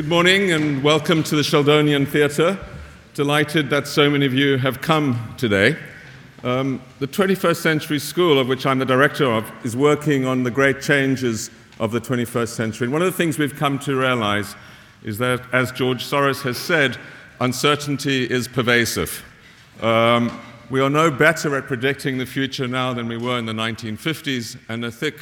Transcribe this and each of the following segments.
Good morning and welcome to the Sheldonian Theatre. Delighted that so many of you have come today. The 21st Century School, of which I'm the director of, is working on the great changes of the 21st century. And one of the things we've come to realize is that, as George Soros has said, uncertainty is pervasive. We are no better at predicting the future now than we were in the 1950s, and a thick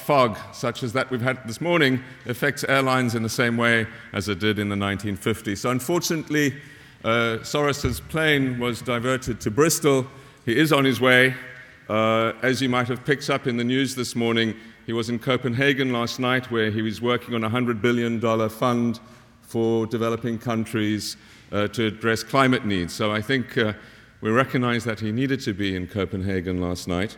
fog such as that we've had this morning affects airlines in the same way as it did in the 1950s. So unfortunately, Soros's plane was diverted to Bristol. He is on his way. As you might have picked up in the news this morning, he was in Copenhagen last night where he was working on a $100 billion fund for developing countries to address climate needs. So I think we recognize that he needed to be in Copenhagen last night.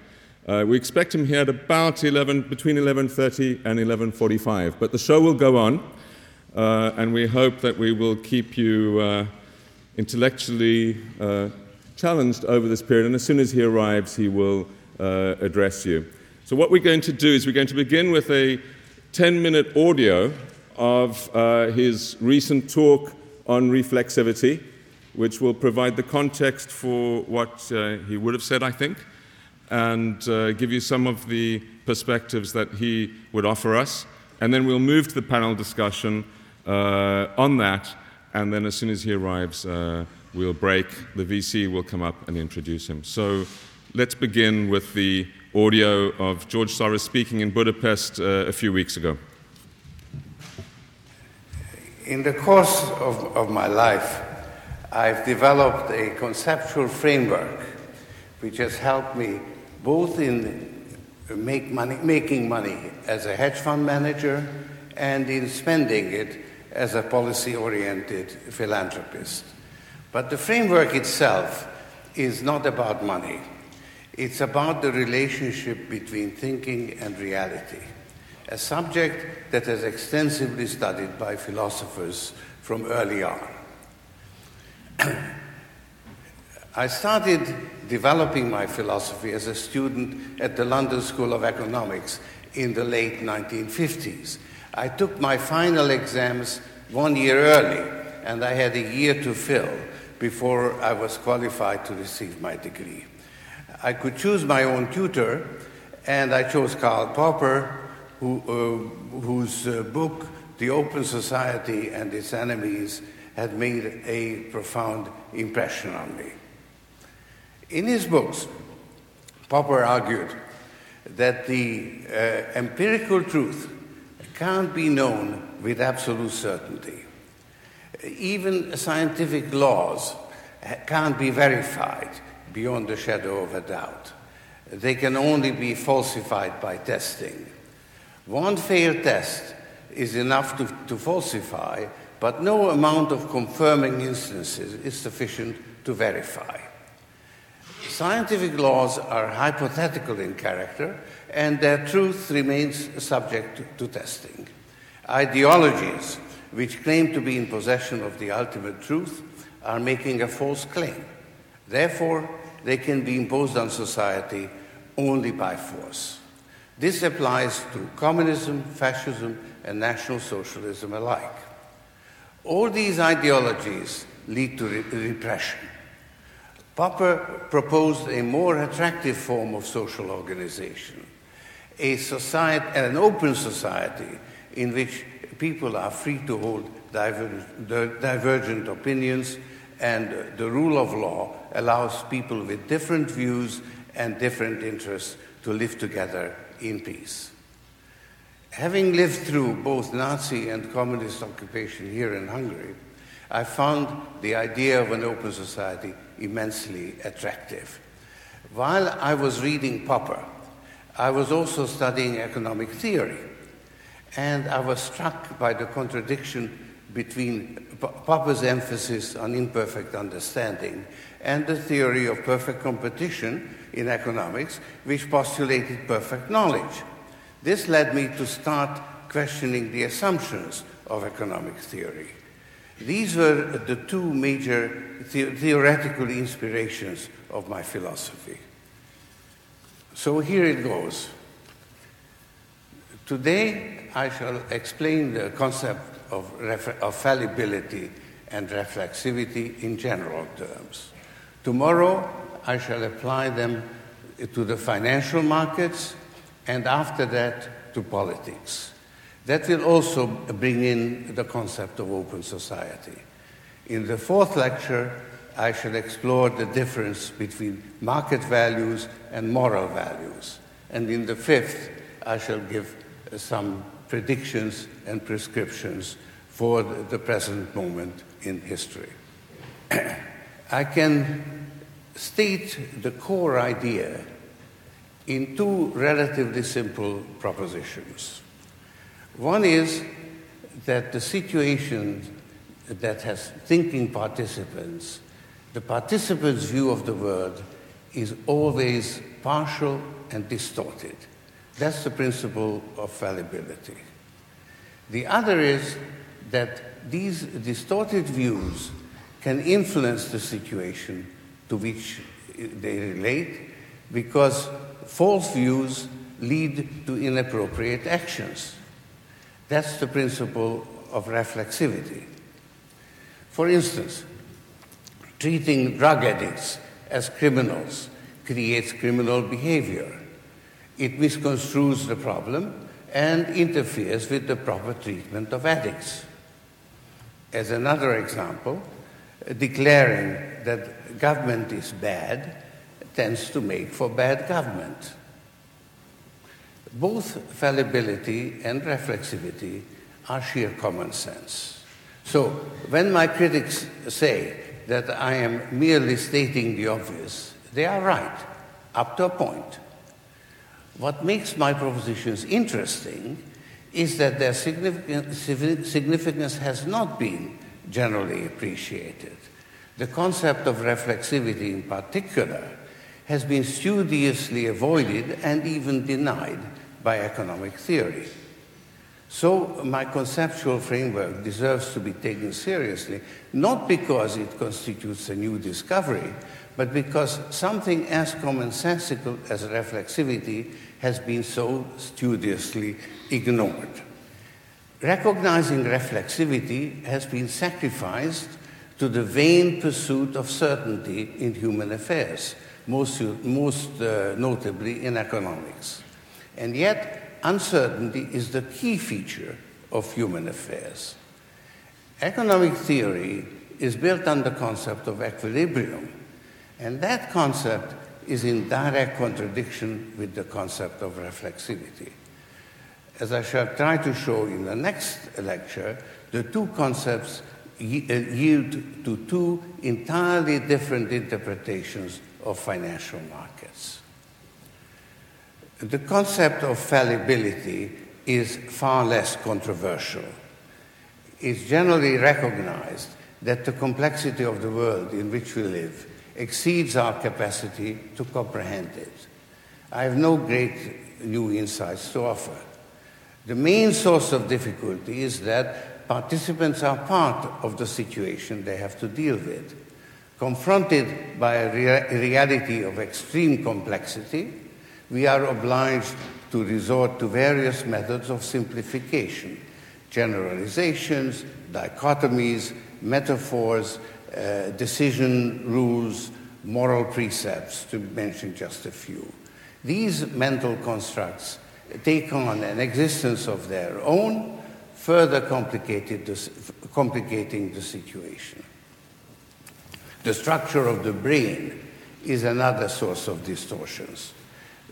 We expect him here at about between 11:30 and 11:45, but the show will go on, and we hope that we will keep you intellectually challenged over this period, and as soon as he arrives, he will address you. So what we're going to do is we're going to begin with a 10-minute audio of his recent talk on reflexivity, which will provide the context for what he would have said, I think, and give you some of the perspectives that he would offer us. And then we'll move to the panel discussion on that. And then as soon as he arrives, we'll break. The VC will come up and introduce him. So let's begin with the audio of George Soros speaking in Budapest a few weeks ago. In the course of my life, I've developed a conceptual framework which has helped me both in making money as a hedge fund manager and in spending it as a policy-oriented philanthropist. But the framework itself is not about money. It's about the relationship between thinking and reality, a subject that is extensively studied by philosophers from early on. I started developing my philosophy as a student at the London School of Economics in the late 1950s. I took my final exams 1 year early, and I had a year to fill before I was qualified to receive my degree. I could choose my own tutor, and I chose Karl Popper, whose book, The Open Society and Its Enemies, had made a profound impression on me. In his books, Popper argued that the empirical truth can't be known with absolute certainty. Even scientific laws can't be verified beyond the shadow of a doubt. They can only be falsified by testing. One failed test is enough to falsify, but no amount of confirming instances is sufficient to verify. Scientific laws are hypothetical in character, and their truth remains subject to testing. Ideologies which claim to be in possession of the ultimate truth are making a false claim. Therefore, they can be imposed on society only by force. This applies to communism, fascism, and National Socialism alike. All these ideologies lead to repression. Popper proposed a more attractive form of social organization, an open society in which people are free to hold divergent opinions, and the rule of law allows people with different views and different interests to live together in peace. Having lived through both Nazi and communist occupation here in Hungary, I found the idea of an open society immensely attractive. While I was reading Popper, I was also studying economic theory, and I was struck by the contradiction between Popper's emphasis on imperfect understanding and the theory of perfect competition in economics, which postulated perfect knowledge. This led me to start questioning the assumptions of economic theory. These were the two major theoretical inspirations of my philosophy. So here it goes. Today, I shall explain the concept of fallibility and reflexivity in general terms. Tomorrow, I shall apply them to the financial markets, and after that, to politics. That will also bring in the concept of open society. In the fourth lecture, I shall explore the difference between market values and moral values. And in the fifth, I shall give some predictions and prescriptions for the present moment in history. I can state the core idea in two relatively simple propositions. One is that the situation that has thinking participants, the participants' view of the world is always partial and distorted. That's the principle of fallibility. The other is that these distorted views can influence the situation to which they relate because false views lead to inappropriate actions. That's the principle of reflexivity. For instance, treating drug addicts as criminals creates criminal behavior. It misconstrues the problem and interferes with the proper treatment of addicts. As another example, declaring that government is bad tends to make for bad government. Both fallibility and reflexivity are sheer common sense. So when my critics say that I am merely stating the obvious, they are right, up to a point. What makes my propositions interesting is that their significance has not been generally appreciated. The concept of reflexivity in particular has been studiously avoided and even denied by economic theory. So my conceptual framework deserves to be taken seriously, not because it constitutes a new discovery, but because something as commonsensical as reflexivity has been so studiously ignored. Recognizing reflexivity has been sacrificed to the vain pursuit of certainty in human affairs, most notably in economics. And yet, uncertainty is the key feature of human affairs. Economic theory is built on the concept of equilibrium, and that concept is in direct contradiction with the concept of reflexivity. As I shall try to show in the next lecture, the two concepts yield to two entirely different interpretations of financial markets. The concept of fallibility is far less controversial. It's generally recognized that the complexity of the world in which we live exceeds our capacity to comprehend it. I have no great new insights to offer. The main source of difficulty is that participants are part of the situation they have to deal with. Confronted by a reality of extreme complexity, we are obliged to resort to various methods of simplification, generalizations, dichotomies, metaphors, decision rules, moral precepts, to mention just a few. These mental constructs take on an existence of their own, further complicating the situation. The structure of the brain is another source of distortions.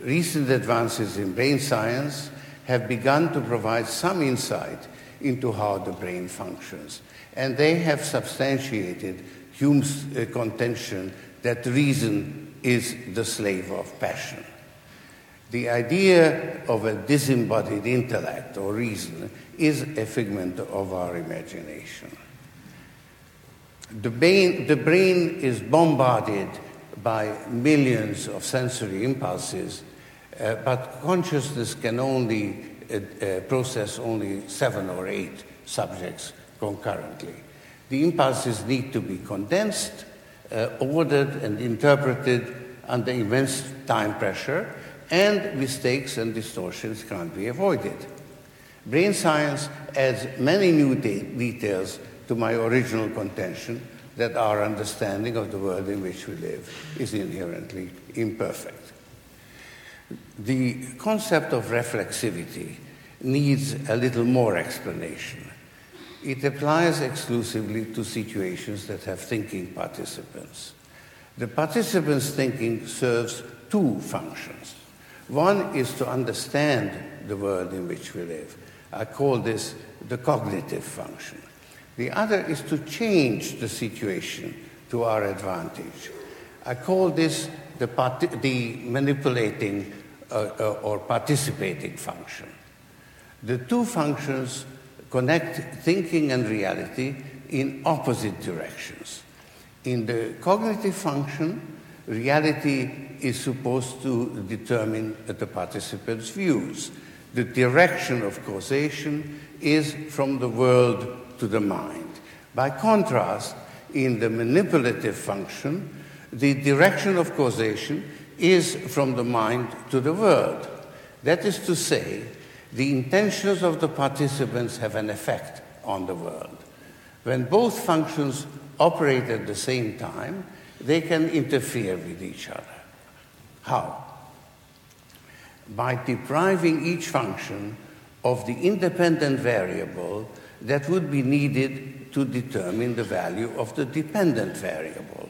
Recent advances in brain science have begun to provide some insight into how the brain functions, and they have substantiated Hume's contention that reason is the slave of passion. The idea of a disembodied intellect or reason is a figment of our imagination. The brain is bombarded by millions of sensory impulses, but consciousness can only process only 7 or 8 subjects concurrently. The impulses need to be condensed, ordered, and interpreted under immense time pressure, and mistakes and distortions can't be avoided. Brain science adds many new details to my original contention that our understanding of the world in which we live is inherently imperfect. The concept of reflexivity needs a little more explanation. It applies exclusively to situations that have thinking participants. The participants' thinking serves two functions. One is to understand the world in which we live. I call this the cognitive function. The other is to change the situation to our advantage. I call this the manipulating or participating function. The two functions connect thinking and reality in opposite directions. In the cognitive function, reality is supposed to determine the participants' views. The direction of causation is from the world to the mind. By contrast, in the manipulative function, the direction of causation is from the mind to the world. That is to say, the intentions of the participants have an effect on the world. When both functions operate at the same time, they can interfere with each other. How? By depriving each function of the independent variable that would be needed to determine the value of the dependent variable.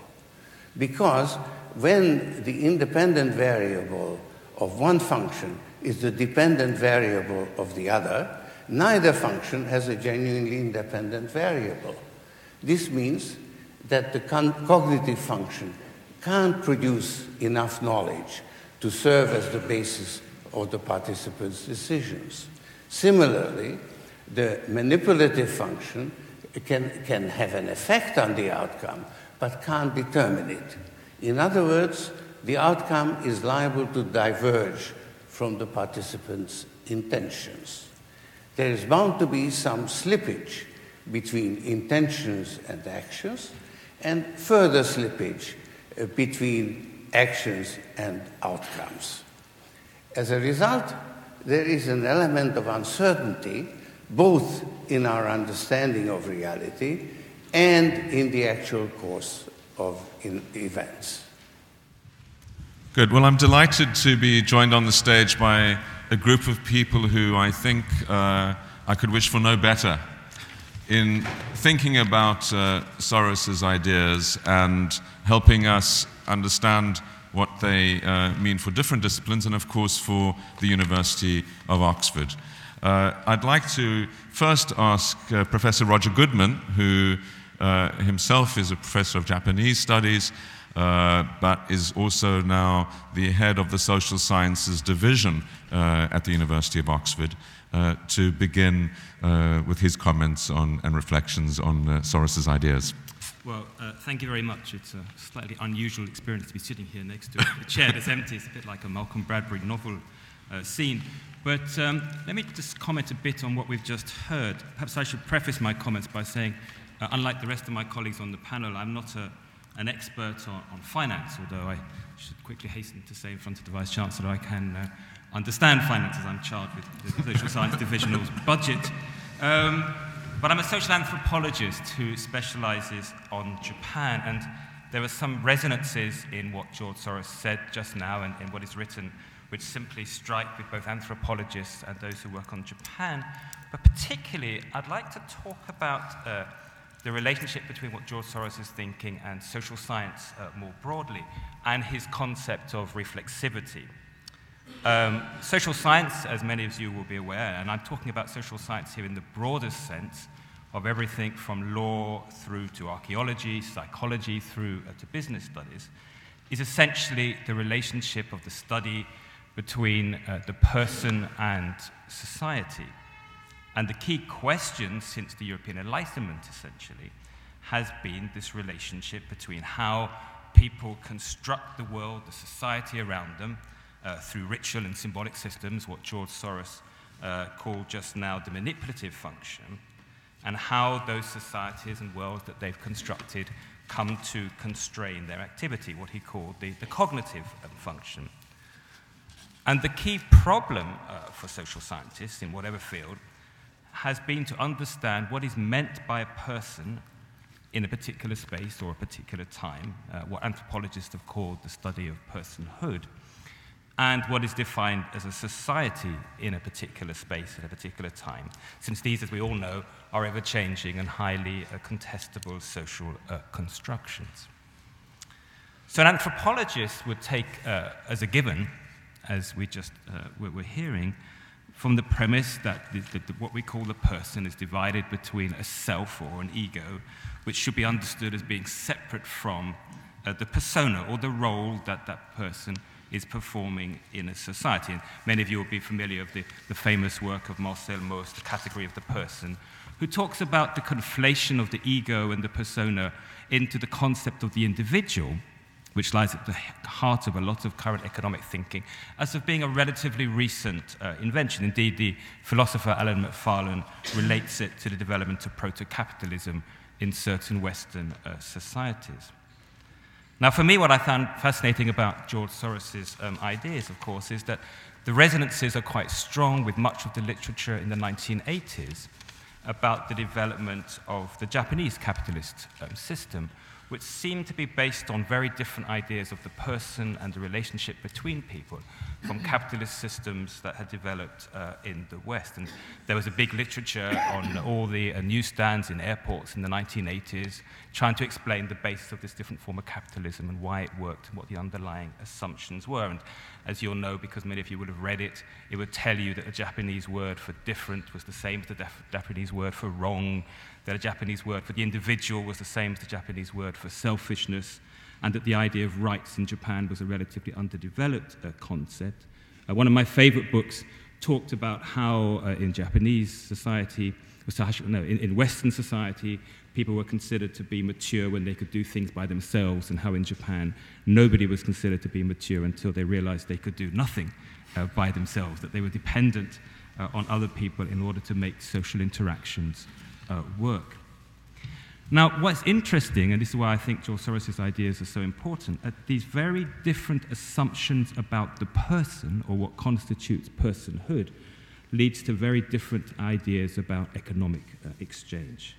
Because when the independent variable of one function is the dependent variable of the other, neither function has a genuinely independent variable. This means that the cognitive function can't produce enough knowledge to serve as the basis of the participants' decisions. Similarly, the manipulative function can have an effect on the outcome, but can't determine it. In other words, the outcome is liable to diverge from the participants' intentions. There is bound to be some slippage between intentions and actions, and further slippage between actions and outcomes. As a result, there is an element of uncertainty both in our understanding of reality and in the actual course of events. Good. Well, I'm delighted to be joined on the stage by a group of people who I think I could wish for no better in thinking about Soros's ideas and helping us understand what they mean for different disciplines and, of course, for the University of Oxford. I'd like to first ask Professor Roger Goodman, who himself is a professor of Japanese studies, but is also now the head of the social sciences division at the University of Oxford, to begin with his comments on and reflections on Soros's ideas. Well, thank you very much. It's a slightly unusual experience to be sitting here next to a chair that's empty. It's a bit like a Malcolm Bradbury novel scene. But let me just comment a bit on what we've just heard. Perhaps I should preface my comments by saying, unlike the rest of my colleagues on the panel, I'm not an expert on finance, although I should quickly hasten to say in front of the Vice-Chancellor I can understand finance as I'm charged with the Social Science Divisional's budget. But I'm a social anthropologist who specializes on Japan, and there are some resonances in what George Soros said just now and in what is written which simply strike with both anthropologists and those who work on Japan. But particularly, I'd like to talk about the relationship between what George Soros is thinking and social science more broadly, and his concept of reflexivity. Social science, as many of you will be aware, and I'm talking about social science here in the broadest sense of everything from law through to archaeology, psychology through to business studies, is essentially the relationship of the study between the person and society. And the key question since the European Enlightenment, essentially, has been this relationship between how people construct the world, the society around them, through ritual and symbolic systems, what George Soros called just now the manipulative function, and how those societies and worlds that they've constructed come to constrain their activity, what he called the cognitive function. And the key problem for social scientists in whatever field has been to understand what is meant by a person in a particular space or a particular time, what anthropologists have called the study of personhood, and what is defined as a society in a particular space at a particular time, since these, as we all know, are ever-changing and highly contestable social constructions. So an anthropologist would take as a given, as we just were hearing, from the premise that what we call the person is divided between a self or an ego, which should be understood as being separate from the persona or the role that that person is performing in a society. And many of you will be familiar with the famous work of Marcel Mauss, The Category of the Person, who talks about the conflation of the ego and the persona into the concept of the individual, which lies at the heart of a lot of current economic thinking, as of being a relatively recent invention. Indeed, the philosopher Alan McFarlane relates it to the development of proto-capitalism in certain Western societies. Now, for me, what I found fascinating about George Soros's ideas, of course, is that the resonances are quite strong with much of the literature in the 1980s about the development of the Japanese capitalist system, which seemed to be based on very different ideas of the person and the relationship between people from capitalist systems that had developed in the West. And there was a big literature on all the newsstands in airports in the 1980s trying to explain the basis of this different form of capitalism and why it worked and what the underlying assumptions were. And as you'll know, because many of you would have read it, it would tell you that the Japanese word for different was the same as the Japanese word for wrong, that a Japanese word for the individual was the same as the Japanese word for selfishness, and that the idea of rights in Japan was a relatively underdeveloped concept. One of my favorite books talked about how in Western society, people were considered to be mature when they could do things by themselves, and how in Japan, nobody was considered to be mature until they realized they could do nothing by themselves, that they were dependent on other people in order to make social interactions work. Now, what's interesting, and this is why I think George Soros's ideas are so important, are these very different assumptions about the person, or what constitutes personhood, leads to very different ideas about economic exchange.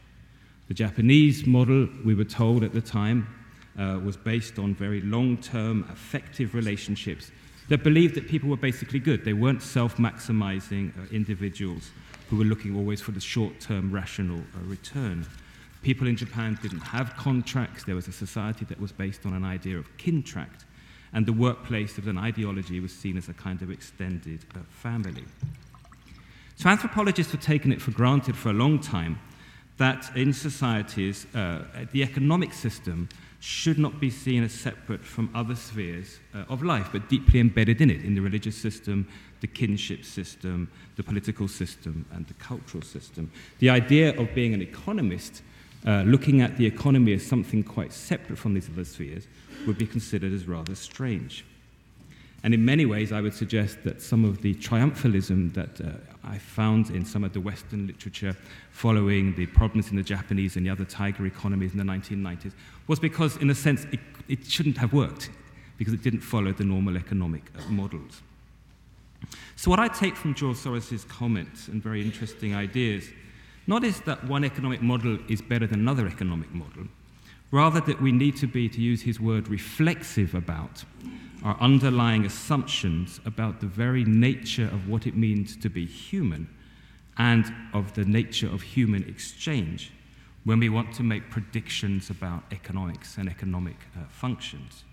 The Japanese model, we were told at the time, was based on very long-term affective relationships that believed that people were basically good. They weren't self-maximizing individuals who were looking always for the short-term rational return. People in Japan didn't have contracts. There was a society that was based on an idea of contract, and the workplace of an ideology was seen as a kind of extended family. So anthropologists were taking it for granted for a long time that in societies, the economic system should not be seen as separate from other spheres of life, but deeply embedded in it, in the religious system, the kinship system, the political system, and the cultural system. The idea of being an economist, looking at the economy as something quite separate from these other spheres, would be considered as rather strange. And in many ways, I would suggest that some of the triumphalism that I found in some of the Western literature following the problems in the Japanese and the other tiger economies in the 1990s was because, in a sense, it shouldn't have worked, because it didn't follow the normal economic models. So what I take from George Soros's comments and very interesting ideas, not is that one economic model is better than another economic model, rather that we need to be, to use his word, reflexive about our underlying assumptions about the very nature of what it means to be human and of the nature of human exchange when we want to make predictions about economics and economic functions.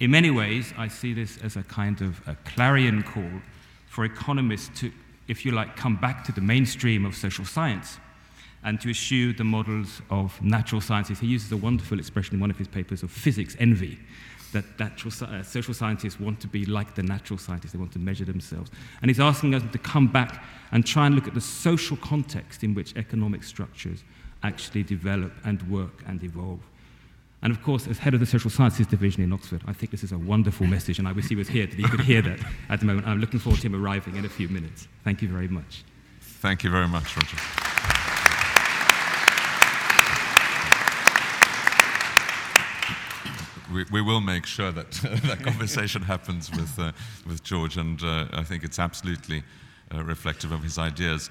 In many ways, I see this as a kind of a clarion call for economists to, if you like, come back to the mainstream of social science and to eschew the models of natural sciences. He uses a wonderful expression in one of his papers of physics envy, that social scientists want to be like the natural scientists, they want to measure themselves. And he's asking us to come back and try and look at the social context in which economic structures actually develop and work and evolve. And of course, as head of the Social Sciences Division in Oxford, I think this is a wonderful message, and I wish he was here, that he could hear that at the moment. I'm looking forward to him arriving in a few minutes. Thank you very much. Thank you very much, Roger. We will make sure that that conversation happens with George, and I think it's absolutely reflective of his ideas.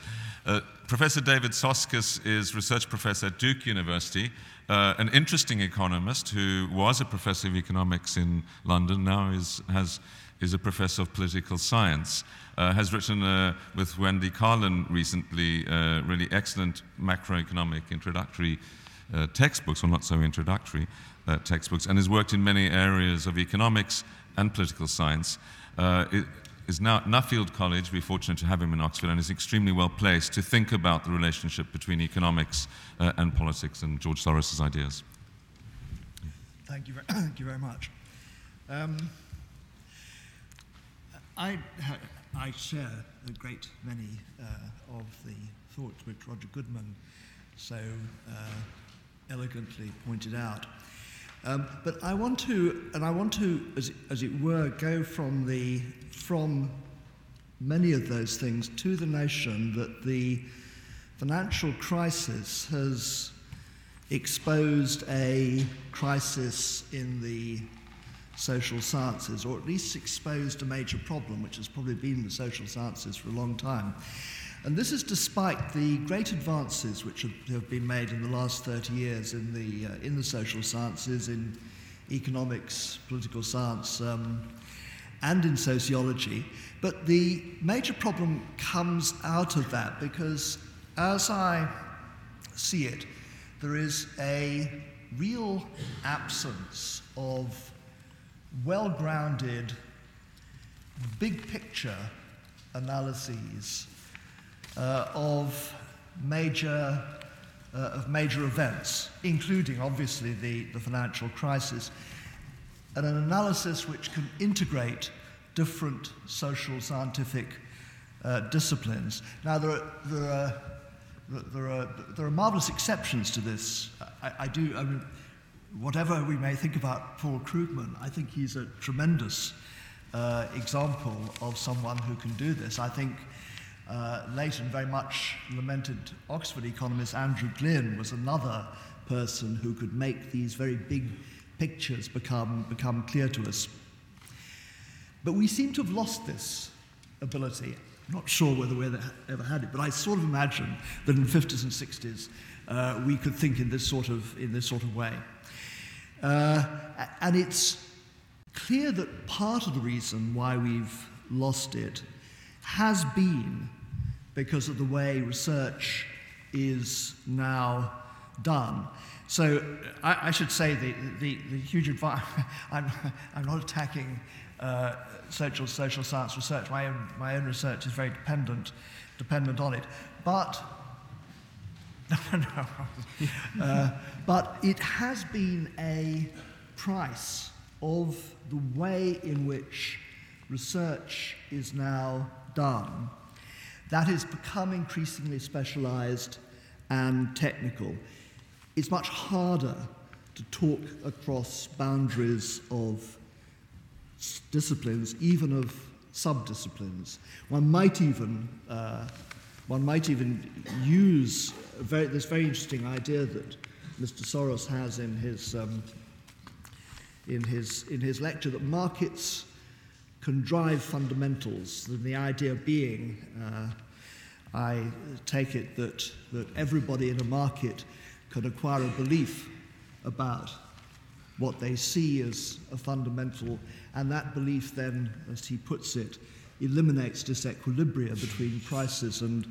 Professor David Soskice is research professor at Duke University, an interesting economist who was a professor of economics in London, now is a professor of political science, has written with Wendy Carlin recently really excellent macroeconomic introductory textbooks, or not so introductory textbooks, and has worked in many areas of economics and political science. It is now at Nuffield College. We're fortunate to have him in Oxford, and is extremely well placed to think about the relationship between economics and politics and George Soros' ideas. Thank you very much. I share a great many of the thoughts which Roger Goodman so elegantly pointed out. But I want to, as it were, go from many of those things to the notion that the financial crisis has exposed a crisis in the social sciences, or at least exposed a major problem, which has probably been the social sciences for a long time. And this is despite the great advances which have been made in the last 30 years in the social sciences, in economics, political science, and in sociology. But the major problem comes out of that, because as I see it, there is a real absence of well-grounded, big-picture analyses of major events, including, obviously, the financial crisis, and an analysis which can integrate different social scientific disciplines. Now, there are marvelous exceptions to this. I mean, whatever we may think about Paul Krugman, I think he's a tremendous example of someone who can do this. I think late and very much lamented Oxford economist Andrew Glynn was another person who could make these very big pictures become clear to us. But we seem to have lost this ability. I'm not sure whether we ever had it, but I sort of imagine that in the 50s and 60s we could think in this sort of way. And it's clear that part of the reason why we've lost it has been because of the way research is now done. So I should say the huge advice. I'm not attacking social science research. My own research is very dependent on it, but it has been a price of the way in which research is now done that has become increasingly specialized and technical. It's much harder to talk across boundaries of disciplines, even of sub-disciplines. One might even use this very interesting idea that Mr. Soros has in his lecture, that markets can drive fundamentals. The idea being, I take it that everybody in a market can acquire a belief about what they see as a fundamental, and that belief then, as he puts it, eliminates disequilibria between prices and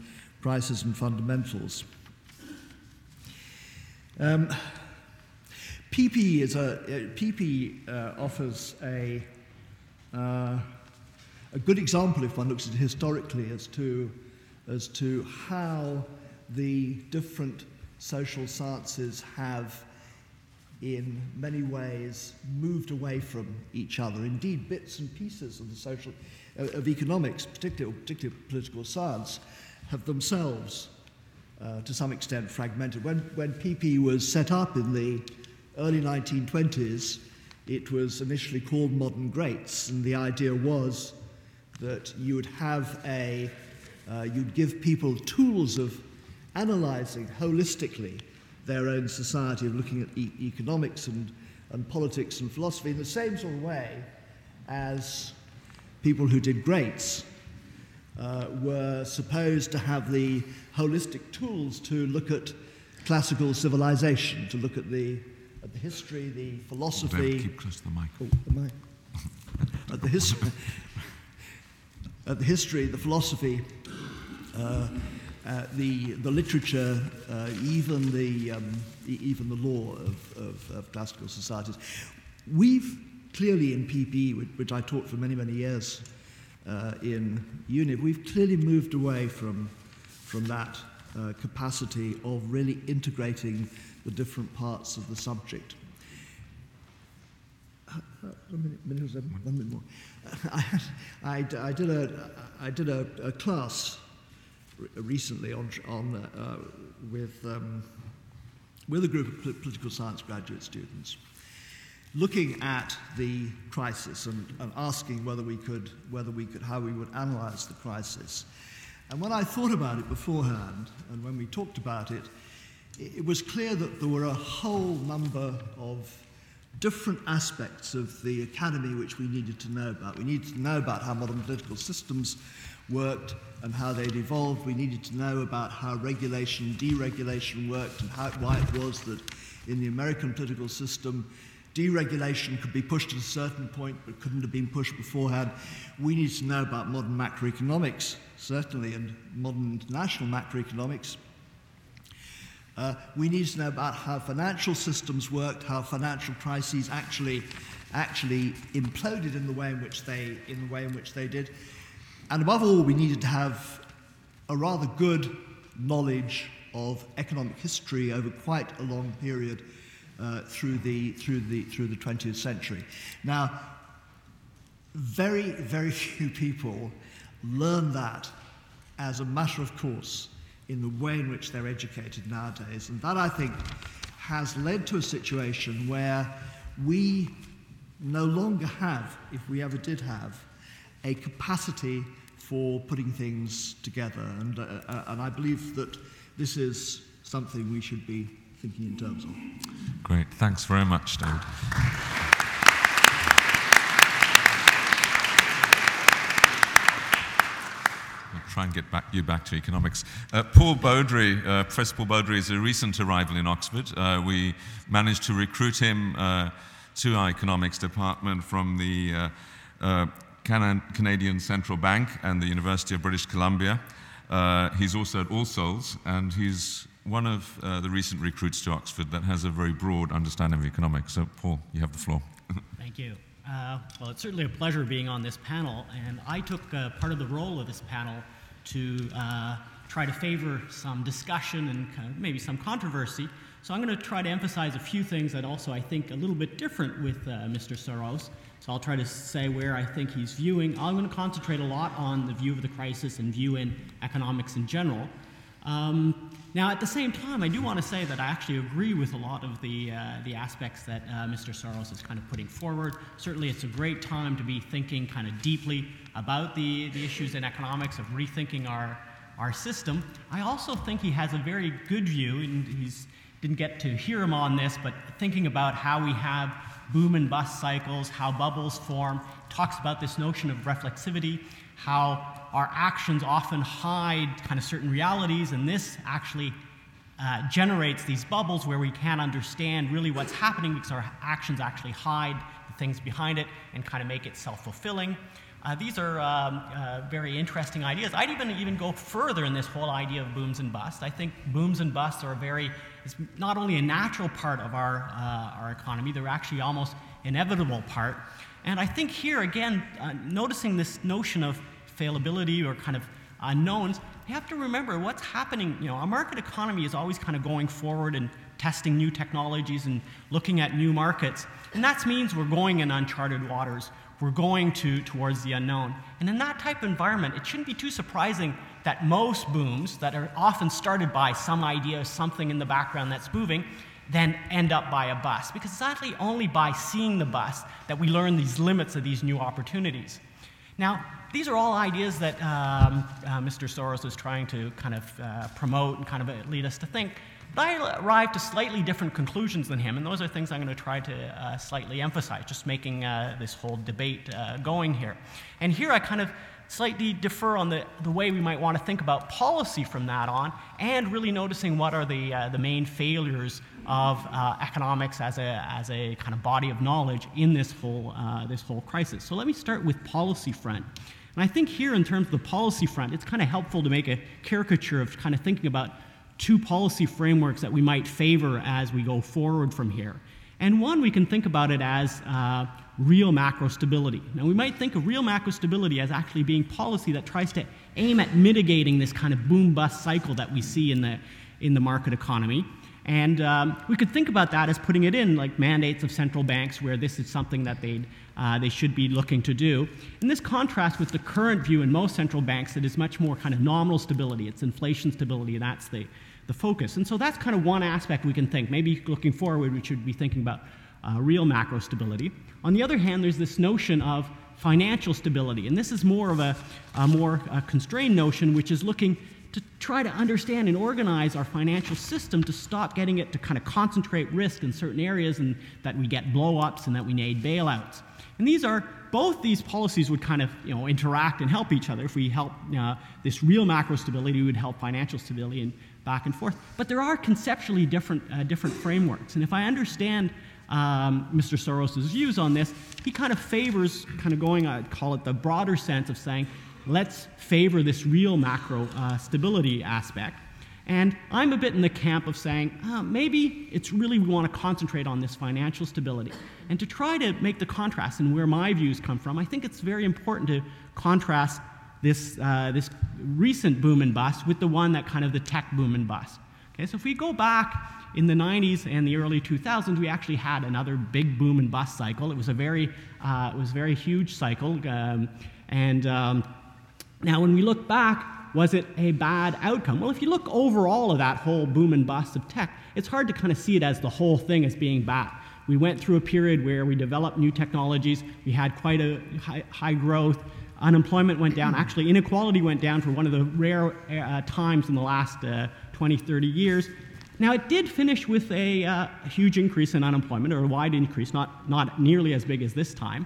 fundamentals. PPE offers a good example, if one looks at it historically, as to how the different social sciences have, in many ways, moved away from each other. Indeed, bits and pieces of the of economics, particularly political science, have themselves, to some extent, fragmented. When PPE was set up in the early 1920s, it was initially called Modern Greats, and the idea was that you would have you'd give people tools of analysing holistically their own society, of looking at economics and politics and philosophy in the same sort of way as people who did Greats were supposed to have the holistic tools to look at classical civilization, to look at the history, the philosophy. Keep close to the mic. Oh, the mic. At the history, the philosophy, the literature, even the law of classical societies. We've clearly in PPE, which I taught for many years in UNIV, we've clearly moved away from that capacity of really integrating the different parts of the subject. One minute more. I did a class recently with a group of political science graduate students, looking at the crisis and asking how we would analyze the crisis. And when I thought about it beforehand, and when we talked about it, it was clear that there were a whole number of different aspects of the academy which we needed to know about. We needed to know about how modern political systems worked and how they'd evolved. We needed to know about how regulation, deregulation worked and why it was that in the American political system, deregulation could be pushed at a certain point but couldn't have been pushed beforehand. We needed to know about modern macroeconomics, certainly, and modern international macroeconomics. We needed to know about how financial systems worked, how financial crises actually imploded in the way in which they did, and above all, we needed to have a rather good knowledge of economic history over quite a long period through the 20th century. Now, very few people learn that as a matter of course in the way in which they're educated nowadays. And that, I think, has led to a situation where we no longer have, if we ever did have, a capacity for putting things together. And I believe that this is something we should be thinking in terms of. Great. Thanks very much, David. Try and get back to economics. Professor Paul Beaudry is a recent arrival in Oxford. We managed to recruit him to our economics department from the Canadian Central Bank and the University of British Columbia. He's also at All Souls, and he's one of the recent recruits to Oxford that has a very broad understanding of economics. So, Paul, you have the floor. Thank you. Well, it's certainly a pleasure being on this panel, and I took part of the role of this panel to try to favor some discussion and kind of maybe some controversy. So I'm going to try to emphasize a few things that also I think a little bit different with Mr. Soros. So I'll try to say where I think he's viewing. I'm going to concentrate a lot on the view of the crisis and view in economics in general. Now, at the same time, I do want to say that I actually agree with a lot of the aspects that Mr. Soros is kind of putting forward. Certainly, it's a great time to be thinking kind of deeply about the issues in economics, of rethinking our system. I also think he has a very good view, and didn't get to hear him on this, but thinking about how we have boom and bust cycles, how bubbles form, talks about this notion of reflexivity, how our actions often hide kind of certain realities, and this actually generates these bubbles where we can't understand really what's happening because our actions actually hide the things behind it and kind of make it self-fulfilling. These are very interesting ideas. I'd even go further in this whole idea of booms and busts. I think booms and busts are it's not only a natural part of our economy, they're actually almost inevitable part. And I think here, again, noticing this notion of failability or kind of unknowns, you have to remember what's happening. You know, a market economy is always kind of going forward and testing new technologies and looking at new markets. And that means we're going in uncharted waters. We're going towards the unknown. And in that type of environment, it shouldn't be too surprising that most booms that are often started by some idea or something in the background that's moving then end up by a bust, because it's actually only by seeing the bust that we learn these limits of these new opportunities. Now, these are all ideas that Mr. Soros is trying to kind of promote and kind of lead us to think. But I arrived to slightly different conclusions than him, and those are things I'm going to try to slightly emphasize, just making this whole debate going here. And here I kind of slightly differ on the way we might want to think about policy from that on, and really noticing what are the main failures of economics as a kind of body of knowledge in this whole crisis. So let me start with policy front. And I think here, in terms of the policy front, it's kind of helpful to make a caricature of kind of thinking about two policy frameworks that we might favor as we go forward from here. And one, we can think about it as real macro stability. Now, we might think of real macro stability as actually being policy that tries to aim at mitigating this kind of boom-bust cycle that we see in the market economy. And we could think about that as putting it in like mandates of central banks, where this is something that they should be looking to do. And this contrasts with the current view in most central banks that is much more kind of nominal stability. It's inflation stability, and that's the focus. And so that's kind of one aspect we can think. Maybe looking forward, we should be thinking about real macro stability. On the other hand, there's this notion of financial stability. And this is more of a more constrained notion, which is looking to try to understand and organize our financial system to stop getting it to kind of concentrate risk in certain areas, and that we get blow-ups and that we need bailouts. And these are, both these policies would kind of, you know, interact and help each other. If we help this real macro stability, we would help financial stability and back and forth. But there are conceptually different frameworks. And if I understand Mr. Soros' views on this, he kind of favors kind of going, I'd call it the broader sense of saying, let's favor this real macro stability aspect. And I'm a bit in the camp of saying, maybe it's really we want to concentrate on this financial stability. And to try to make the contrast and where my views come from, I think it's very important to contrast this recent boom and bust with the one that kind of the tech boom and bust. Okay, so if we go back in the 90s and the early 2000s, we actually had another big boom and bust cycle. It was a very huge cycle. Now, when we look back, was it a bad outcome? Well, if you look overall of that whole boom and bust of tech, it's hard to kind of see it as the whole thing as being bad. We went through a period where we developed new technologies, we had quite a high growth, unemployment went down, actually inequality went down for one of the rare times in the last 20, 30 years. Now, it did finish with a huge increase in unemployment, or a wide increase, not nearly as big as this time.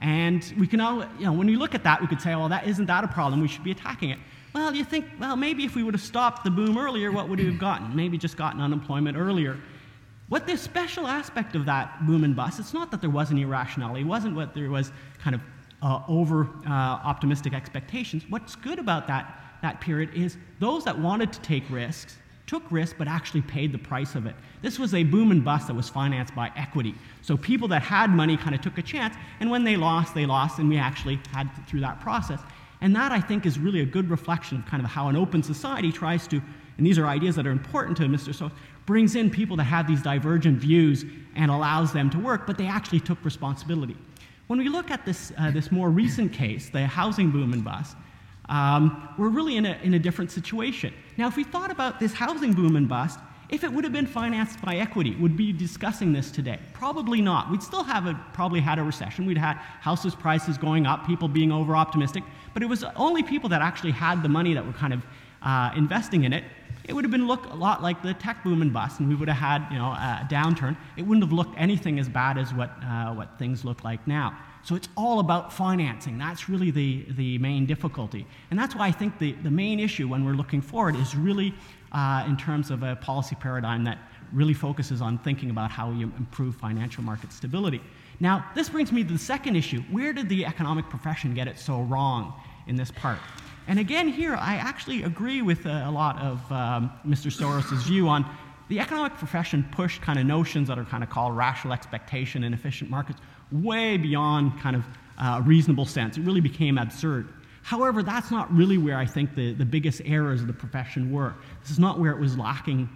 And we can all, you know, when we look at that, we could say, well, that isn't that a problem? We should be attacking it. Well, you think, well, maybe if we would have stopped the boom earlier, what would we have gotten? Maybe just gotten unemployment earlier. What this special aspect of that boom and bust, it's not that there was an irrationality. It wasn't what there was kind of over-optimistic expectations. What's good about that period is those that wanted to take risks took risks, but actually paid the price of it. This was a boom and bust that was financed by equity. So people that had money kind of took a chance, and when they lost, and we actually had through that process. And that, I think, is really a good reflection of kind of how an open society tries to, and these are ideas that are important to Mr. Soros, brings in people that have these divergent views and allows them to work, but they actually took responsibility. When we look at this more recent case, the housing boom and bust, we're really in a different situation. Now, if we thought about this housing boom and bust, if it would have been financed by equity, would we be discussing this today? Probably not. We'd still have probably had a recession. We'd had houses prices going up, people being over-optimistic, but it was only people that actually had the money that were kind of investing in it. It would have been looked a lot like the tech boom and bust, and we would have had, you know, a downturn. It wouldn't have looked anything as bad as what things look like now. So it's all about financing. That's really the main difficulty. And that's why I think the main issue when we're looking forward is really in terms of a policy paradigm that really focuses on thinking about how you improve financial market stability. Now, this brings me to the second issue. Where did the economic profession get it so wrong in this part? And again, here, I actually agree with a lot of Mr. Soros' view on the economic profession pushed kind of notions that are kind of called rational expectation and efficient markets way beyond kind of reasonable sense. It really became absurd. However, that's not really where I think the biggest errors of the profession were. This is not where it was lacking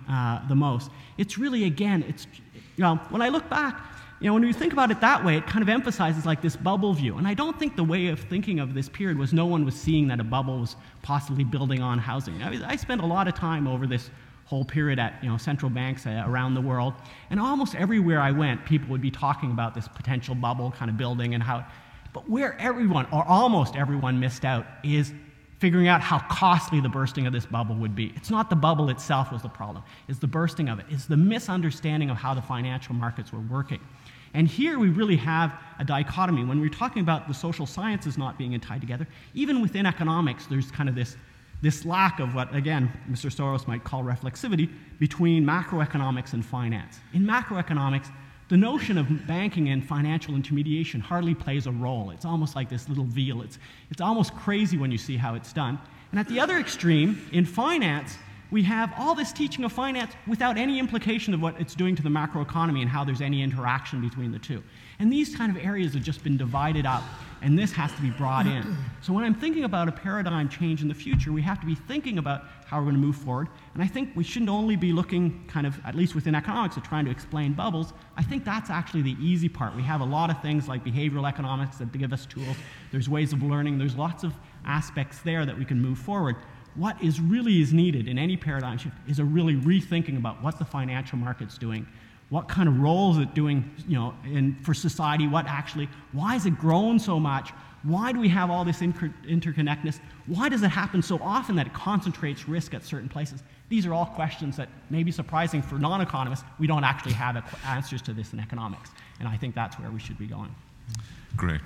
the most. It's really, again, it's, you know, when I look back, you know, when you think about it that way, it kind of emphasizes like this bubble view. And I don't think the way of thinking of this period was no one was seeing that a bubble was possibly building on housing. I spent a lot of time over this whole period at, you know, central banks around the world, and almost everywhere I went, people would be talking about this potential bubble kind of building and how. But where everyone, or almost everyone, missed out is figuring out how costly the bursting of this bubble would be. It's not the bubble itself was the problem. It's the bursting of it. It's the misunderstanding of how the financial markets were working. And here we really have a dichotomy. When we're talking about the social sciences not being tied together, even within economics, there's kind of this lack of what, again, Mr. Soros might call reflexivity between macroeconomics and finance. In macroeconomics, the notion of banking and financial intermediation hardly plays a role. It's almost like this little veal. It's almost crazy when you see how it's done. And at the other extreme, in finance, we have all this teaching of finance without any implication of what it's doing to the macroeconomy and how there's any interaction between the two. And these kind of areas have just been divided up, and this has to be brought in. So when I'm thinking about a paradigm change in the future, we have to be thinking about how we're going to move forward. And I think we shouldn't only be looking kind of, at least within economics, at trying to explain bubbles. I think that's actually the easy part. We have a lot of things like behavioral economics that give us tools. There's ways of learning. There's lots of aspects there that we can move forward. What is really is needed in any paradigm shift is a really rethinking about what the financial market's doing, what kind of role is it doing, for society, why has it grown so much, why do we have all this interconnectedness, why does it happen so often that it concentrates risk at certain places? These are all questions that may be surprising for non-economists. We don't actually have answers to this in economics, and I think that's where we should be going. Great.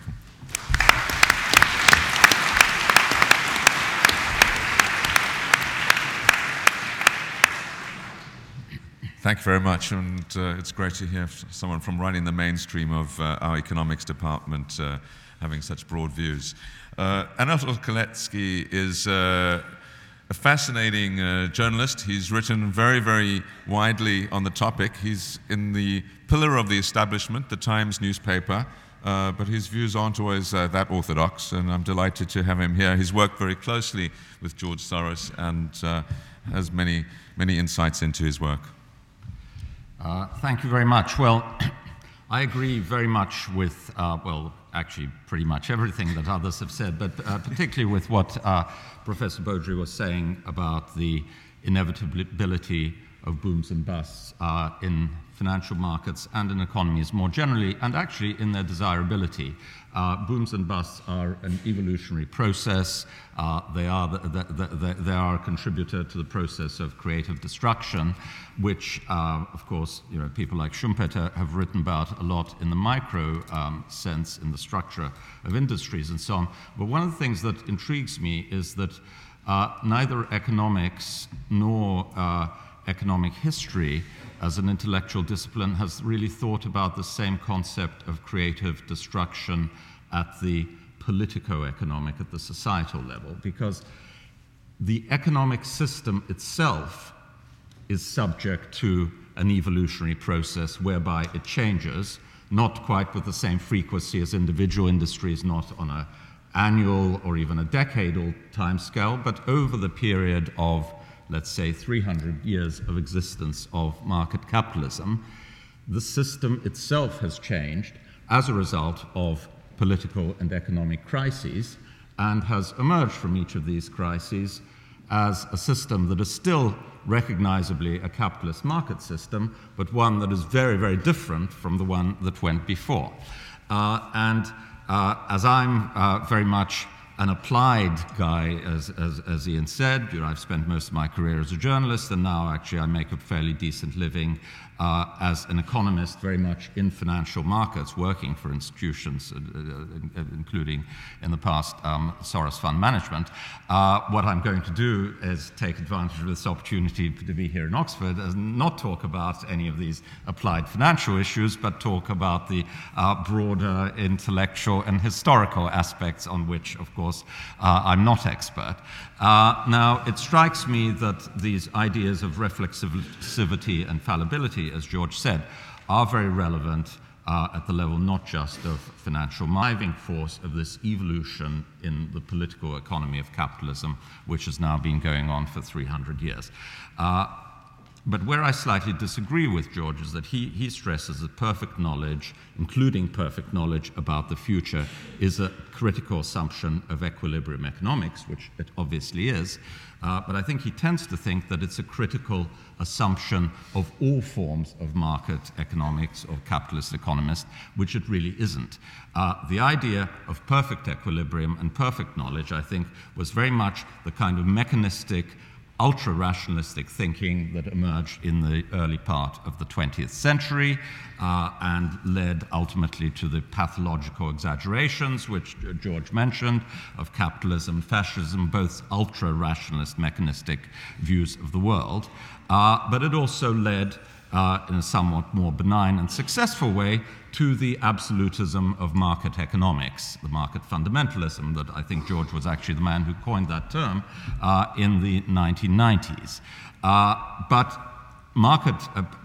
Thank you very much, and it's great to hear someone from right in the mainstream of our economics department having such broad views. Anatol Kaletsky is a fascinating journalist. He's written very, very widely on the topic. He's in the pillar of the establishment, the Times newspaper, but his views aren't always that orthodox, and I'm delighted to have him here. He's worked very closely with George Soros and has many, many insights into his work. Thank you very much. Well, I agree very much with, actually pretty much everything that others have said, but particularly with what Professor Beaudry was saying about the inevitability of booms and busts in financial markets and in economies more generally, and actually in their desirability. Booms and busts are an evolutionary process. They are a contributor to the process of creative destruction, which, of course, people like Schumpeter have written about a lot in the micro sense, in the structure of industries and so on. But one of the things that intrigues me is that neither economics nor economic history as an intellectual discipline has really thought about the same concept of creative destruction at the politico-economic, at the societal level, because the economic system itself is subject to an evolutionary process whereby it changes, not quite with the same frequency as individual industries, not on an annual or even a decadal timescale, but over the period of, let's say, 300 years of existence of market capitalism, the system itself has changed as a result of political and economic crises, and has emerged from each of these crises as a system that is still recognizably a capitalist market system, but one that is very, very different from the one that went before. As I'm very much an applied guy, as Ian said, I've spent most of my career as a journalist, and now actually I make a fairly decent living as an economist, very much in financial markets, working for institutions, including in the past Soros Fund Management. What I'm going to do is take advantage of this opportunity to be here in Oxford and not talk about any of these applied financial issues, but talk about the broader intellectual and historical aspects on which, of course, I'm not expert. Now, it strikes me that these ideas of reflexivity and fallibility, as George said, are very relevant at the level not just of financial driving force of this evolution in the political economy of capitalism, which has now been going on for 300 years. But where I slightly disagree with George is that he stresses that perfect knowledge, including perfect knowledge about the future, is a critical assumption of equilibrium economics, which it obviously is. But I think he tends to think that it's a critical assumption of all forms of market economics or capitalist economists, which it really isn't. The idea of perfect equilibrium and perfect knowledge, I think, was very much the kind of mechanistic ultra-rationalistic thinking that emerged in the early part of the 20th century and led ultimately to the pathological exaggerations, which George mentioned, of capitalism, fascism, both ultra-rationalist, mechanistic views of the world. But it also led, in a somewhat more benign and successful way, to the absolutism of market economics, the market fundamentalism that I think George was actually the man who coined that term in the 1990s. But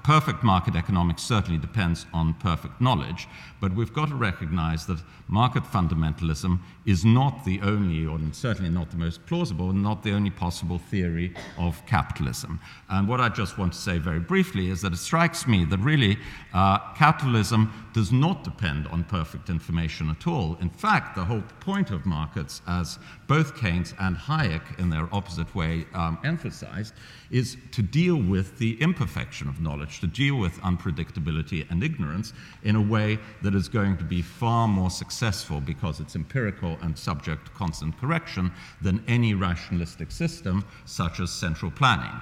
perfect market economics certainly depends on perfect knowledge, but we've got to recognize that market fundamentalism is not the only, or certainly not the most plausible, and not the only possible theory of capitalism. And what I just want to say very briefly is that it strikes me that really capitalism does not depend on perfect information at all. In fact, the whole point of markets, as both Keynes and Hayek in their opposite way emphasized, is to deal with the imperfection of knowledge, to deal with unpredictability and ignorance in a way that is going to be far more successful because it's empirical and subject to constant correction than any rationalistic system such as central planning.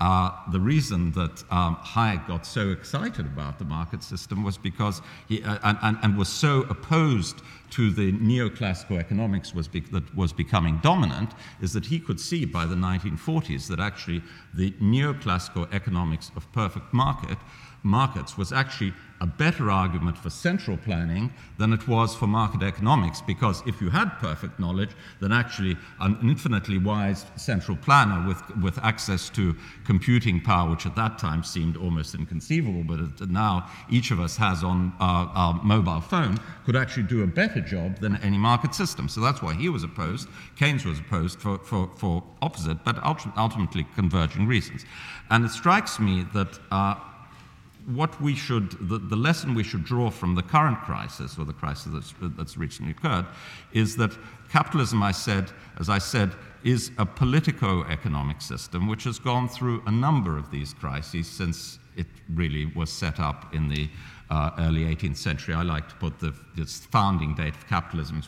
The reason that Hayek got so excited about the market system was because he and was so opposed to the neoclassical economics that was becoming dominant, is that he could see by the 1940s that actually the neoclassical economics of perfect markets was actually a better argument for central planning than it was for market economics, because if you had perfect knowledge, then actually an infinitely wise central planner with access to computing power, which at that time seemed almost inconceivable, but now each of us has on our mobile phone, could actually do a better job than any market system. So that's why he was opposed. Keynes was opposed for opposite, but ultimately converging reasons. And it strikes me that the lesson we should draw from the current crisis, or the crisis that's recently occurred, is that capitalism, as I said, is a politico-economic system which has gone through a number of these crises since it really was set up in the early 18th century. I like to put this founding date of capitalism.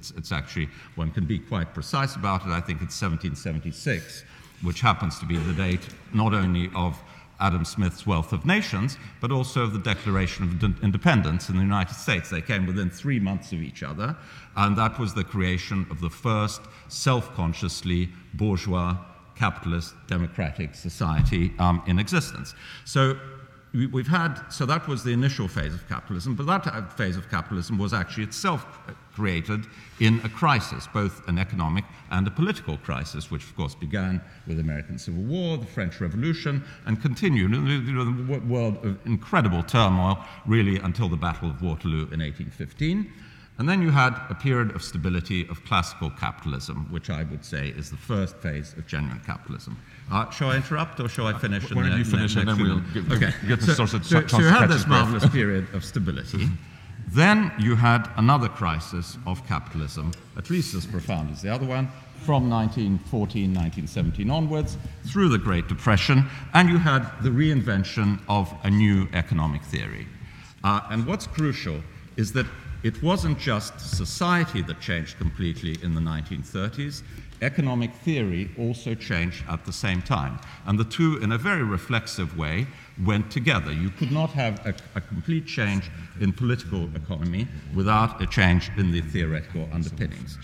It's actually, one can be quite precise about it. I think it's 1776, which happens to be the date not only of Adam Smith's Wealth of Nations, but also of the Declaration of Independence in the United States. They came within 3 months of each other, and that was the creation of the first self-consciously bourgeois capitalist democratic society in existence. So that was the initial phase of capitalism, but that phase of capitalism was actually itself created in a crisis, both an economic and a political crisis, which of course began with the American Civil War, the French Revolution, and continued in a world of incredible turmoil, really until the Battle of Waterloo in 1815. And then you had a period of stability of classical capitalism, which I would say is the first phase of genuine capitalism. Shall I interrupt, or shall I finish? Why don't you finish, and then we'll get the sort of chance. So you had this marvelous period of stability. Then you had another crisis of capitalism, at least as profound as the other one, from 1914, 1917 onwards, through the Great Depression, and you had the reinvention of a new economic theory. And what's crucial is that it wasn't just society that changed completely in the 1930s. Economic theory also changed at the same time. And the two, in a very reflexive way, went together. You could not have a complete change in political economy without a change in the theoretical underpinnings.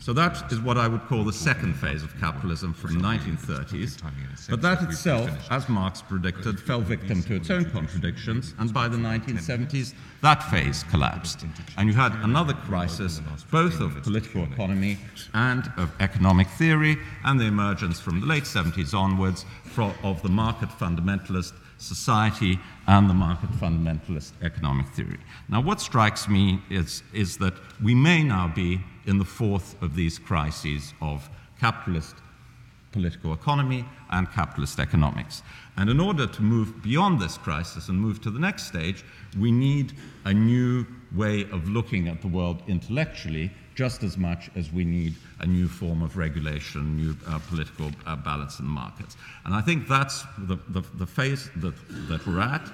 So that is what I would call the second phase of capitalism from the 1930s. But that itself, as Marx predicted, fell victim to its own contradictions, and by the 1970s, that phase collapsed. And you had another crisis, both of political economy and of economic theory, and the emergence from the late 70s onwards of the market fundamentalist society and the market fundamentalist economic theory. Now, what strikes me is that we may now be in the fourth of these crises of capitalist political economy and capitalist economics. And in order to move beyond this crisis and move to the next stage, we need a new way of looking at the world intellectually, just as much as we need a new form of regulation, new political balance in the markets. And I think that's the phase that we're at.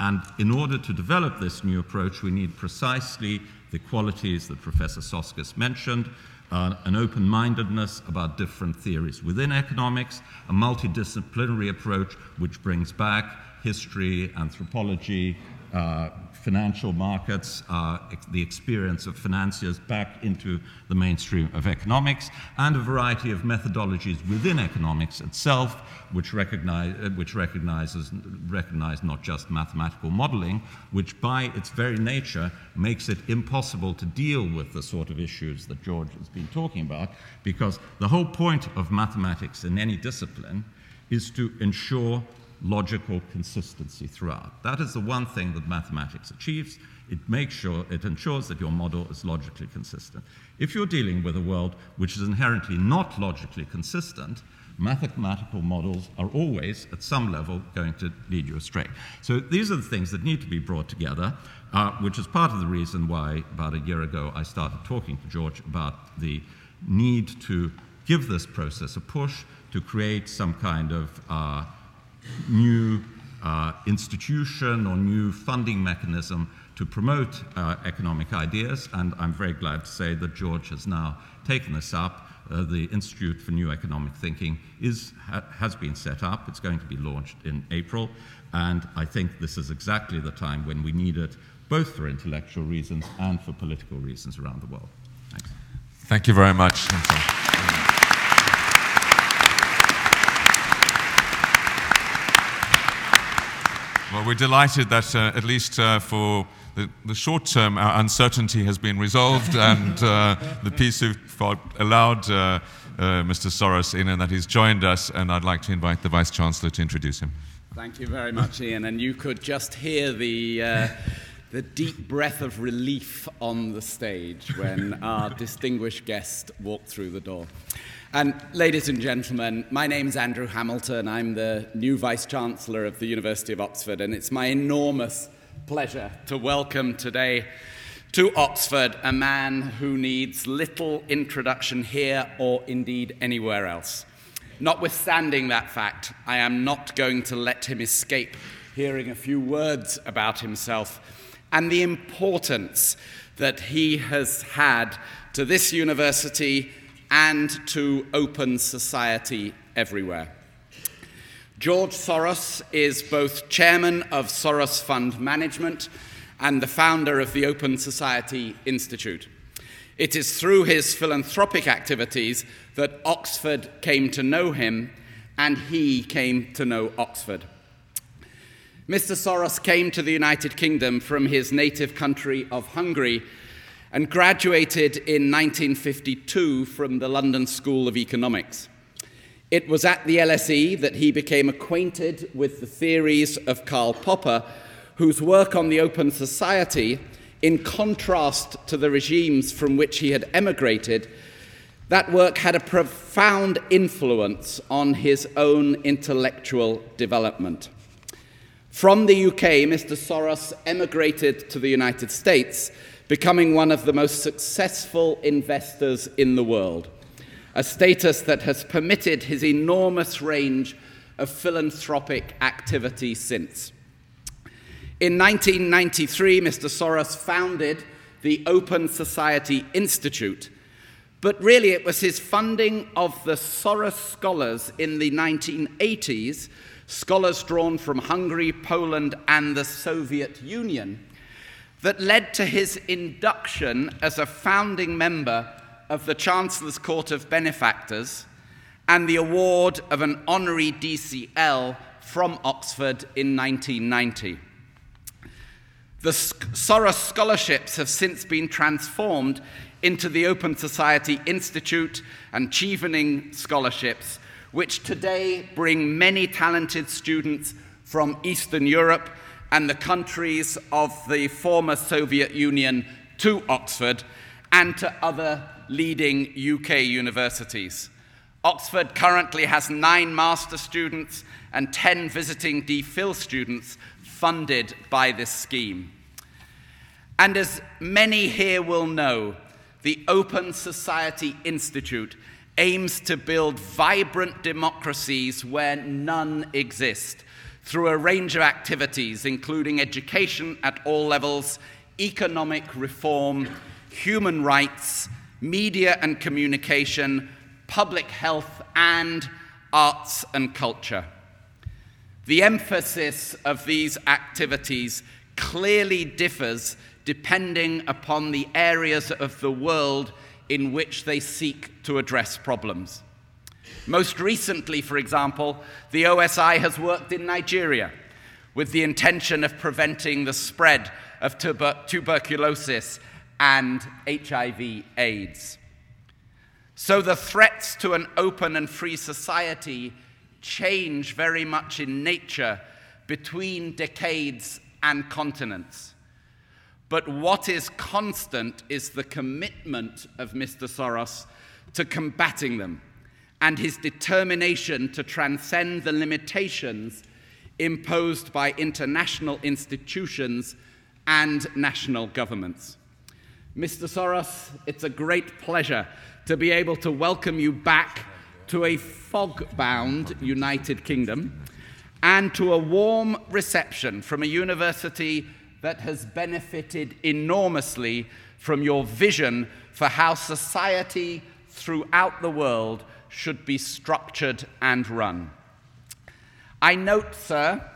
And in order to develop this new approach, we need precisely the qualities that Professor Soskice mentioned, an open-mindedness about different theories. Within economics, a multidisciplinary approach which brings back history, anthropology, financial markets, the experience of financiers back into the mainstream of economics, and a variety of methodologies within economics itself, which recognize not just mathematical modeling, which by its very nature makes it impossible to deal with the sort of issues that George has been talking about, because the whole point of mathematics in any discipline is to ensure logical consistency throughout. That is the one thing that mathematics achieves. It ensures that your model is logically consistent. If you're dealing with a world which is inherently not logically consistent, mathematical models are always, at some level, going to lead you astray. So these are the things that need to be brought together, which is part of the reason why, about a year ago, I started talking to George about the need to give this process a push to create some kind of new institution or new funding mechanism to promote economic ideas, and I'm very glad to say that George has now taken this up. The Institute for New Economic Thinking has been set up. It's going to be launched in April, and I think this is exactly the time when we need it, both for intellectual reasons and for political reasons around the world. Thanks. Thank you very much. Well, we're delighted that at least for the short term, our uncertainty has been resolved, and the peace of God allowed Mr. Soros in, and that he's joined us, and I'd like to invite the Vice-Chancellor to introduce him. Thank you very much, Ian, and you could just hear the deep breath of relief on the stage when our distinguished guest walked through the door. And ladies and gentlemen, my name's Andrew Hamilton. I'm the new Vice-Chancellor of the University of Oxford, and it's my enormous pleasure to welcome today to Oxford a man who needs little introduction here or indeed anywhere else. Notwithstanding that fact, I am not going to let him escape hearing a few words about himself and the importance that he has had to this university and to open society everywhere. George Soros is both chairman of Soros Fund Management and the founder of the Open Society Institute. It is through his philanthropic activities that Oxford came to know him, and he came to know Oxford. Mr. Soros came to the United Kingdom from his native country of Hungary and graduated in 1952 from the London School of Economics. It was at the LSE that he became acquainted with the theories of Karl Popper, whose work on the open society, in contrast to the regimes from which he had emigrated, that work had a profound influence on his own intellectual development. From the UK, Mr. Soros emigrated to the United States, becoming one of the most successful investors in the world, a status that has permitted his enormous range of philanthropic activity since. In 1993, Mr. Soros founded the Open Society Institute, but really it was his funding of the Soros scholars in the 1980s, scholars drawn from Hungary, Poland, and the Soviet Union, that led to his induction as a founding member of the Chancellor's Court of Benefactors and the award of an honorary DCL from Oxford in 1990. The Soros scholarships have since been transformed into the Open Society Institute and Chevening scholarships, which today bring many talented students from Eastern Europe and the countries of the former Soviet Union to Oxford and to other leading UK universities. Oxford currently has 9 master students and 10 visiting DPhil students funded by this scheme. And as many here will know, the Open Society Institute aims to build vibrant democracies where none exist, through a range of activities, including education at all levels, economic reform, human rights, media and communication, public health, and arts and culture. The emphasis of these activities clearly differs depending upon the areas of the world in which they seek to address problems. Most recently, for example, the OSI has worked in Nigeria with the intention of preventing the spread of tuberculosis and HIV/AIDS. So the threats to an open and free society change very much in nature between decades and continents. But what is constant is the commitment of Mr. Soros to combating them and his determination to transcend the limitations imposed by international institutions and national governments. Mr. Soros, it's a great pleasure to be able to welcome you back to a fog-bound United Kingdom and to a warm reception from a university that has benefited enormously from your vision for how society throughout the world should be structured and run. I note, sir,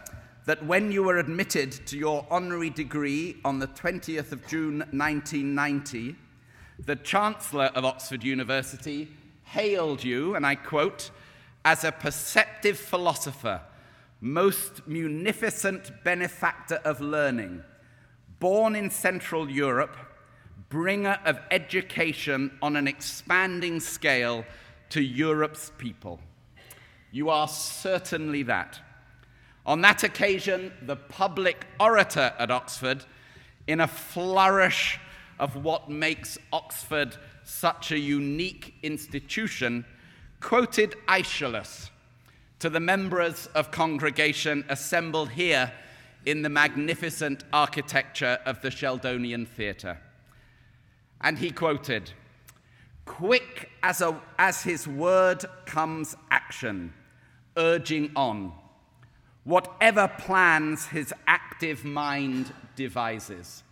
that when you were admitted to your honorary degree on the 20th of June 1990, the Chancellor of Oxford University hailed you, and I quote, as a perceptive philosopher, most munificent benefactor of learning, born in Central Europe, bringer of education on an expanding scale to Europe's people. You are certainly that. On that occasion, the public orator at Oxford, in a flourish of what makes Oxford such a unique institution, quoted Aeschylus to the members of congregation assembled here in the magnificent architecture of the Sheldonian Theatre. And he quoted, "Quick as his word comes action, urging on, whatever plans his active mind devises."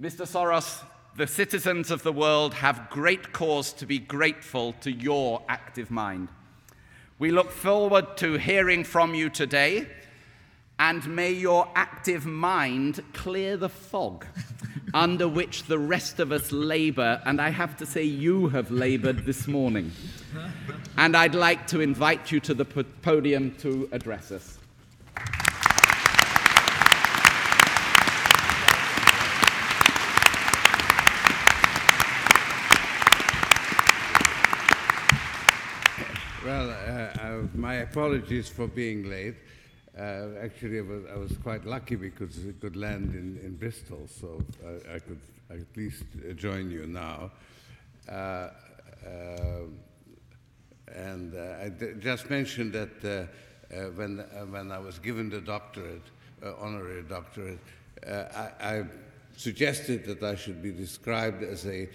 Mr. Soros, the citizens of the world have great cause to be grateful to your active mind. We look forward to hearing from you today, and may your active mind clear the fog under which the rest of us labour, and I have to say you have laboured this morning. And I'd like to invite you to the podium to address us. Well, my apologies for being late. Actually, I was quite lucky because it could land in Bristol, so I could at least join you now. I just mentioned that when I was given the doctorate, honorary doctorate, I suggested that I should be described as a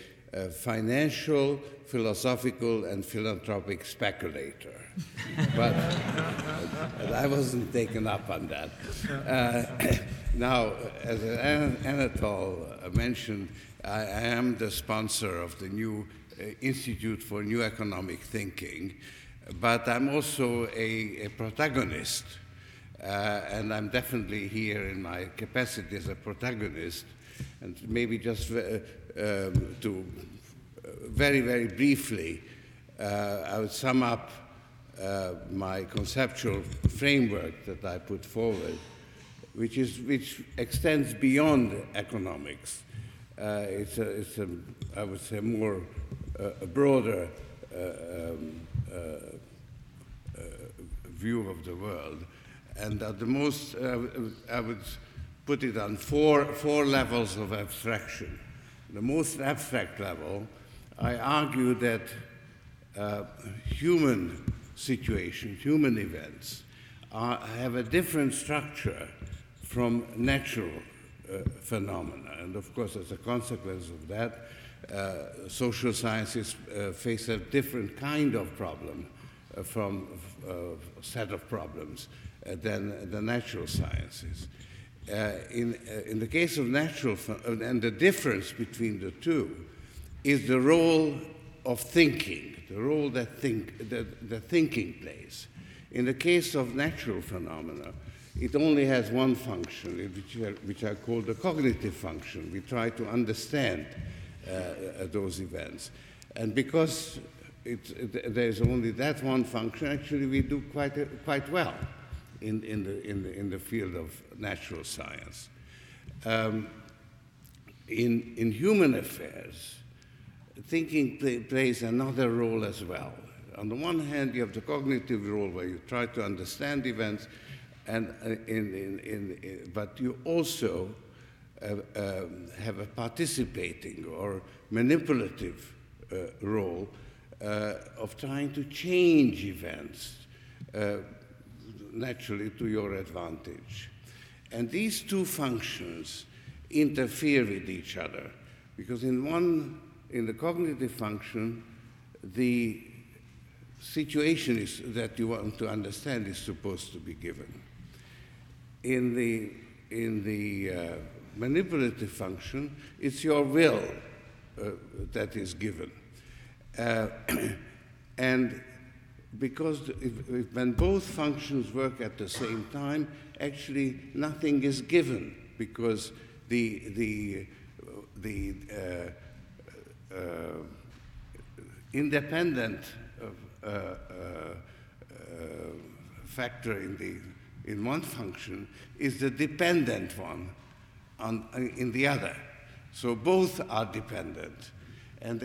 financial, philosophical, and philanthropic speculator. But I wasn't taken up on that. Now, as Anatol mentioned, I am the sponsor of the new Institute for New Economic Thinking, but I'm also a protagonist, and I'm definitely here in my capacity as a protagonist, and maybe just very, very briefly, I would sum up my conceptual framework that I put forward, which extends beyond economics. It's a I would say more a broader view of the world, and at the most I would put it on four levels of abstraction. The most abstract level, I argue that human situations, human events, have a different structure from natural phenomena. And of course, as a consequence of that, social sciences face a different kind of problem from a set of problems than the natural sciences. in the case of natural phenomenon, and the difference between the two is the role of thinking, the role that the thinking plays. In the case of natural phenomena, it only has one function, which I call the cognitive function. We try to understand those events. And because there's only that one function, actually we do quite well in the field of natural science. In human affairs, thinking plays another role as well. On the one hand, you have the cognitive role where you try to understand events, and but you also have a participating or manipulative role of trying to change events naturally to your advantage. And these two functions interfere with each other, because in the cognitive function, the situation is that you want to understand is supposed to be given. In the manipulative function, it's your will that is given. And because when both functions work at the same time, actually nothing is given, because the independent factor in one function is the dependent one in the other. So both are dependent. And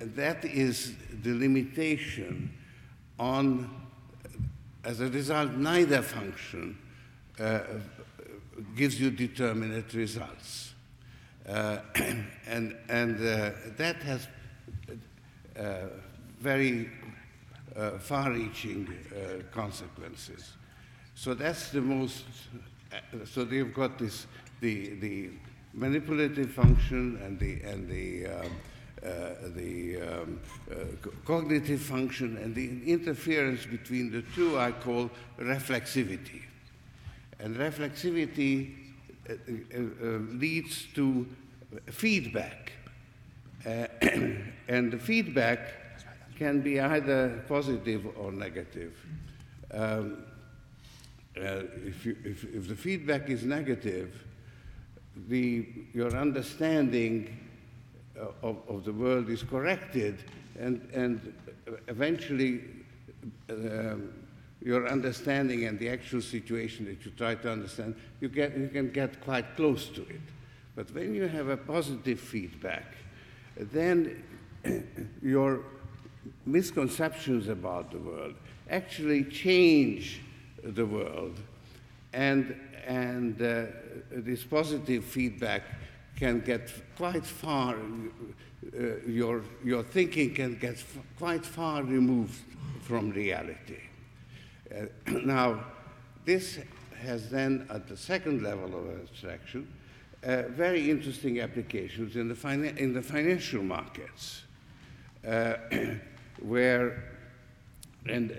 that is the limitation on, as a result, neither function gives you determinate results. And that has very far-reaching consequences. So that's the most. So they've got this the manipulative function and the cognitive function, and the interference between the two I call reflexivity. And reflexivity leads to feedback, and the feedback can be either positive or negative. If the feedback is negative, your understanding of the world is corrected, and eventually your understanding and the actual situation that you try to understand, you can get quite close to it. But when you have a positive feedback, then your misconceptions about the world actually change the world, and this positive feedback can get quite far. Your thinking can get quite far removed from reality. Now, this has then, at the second level of abstraction, very interesting applications in the financial markets, where, and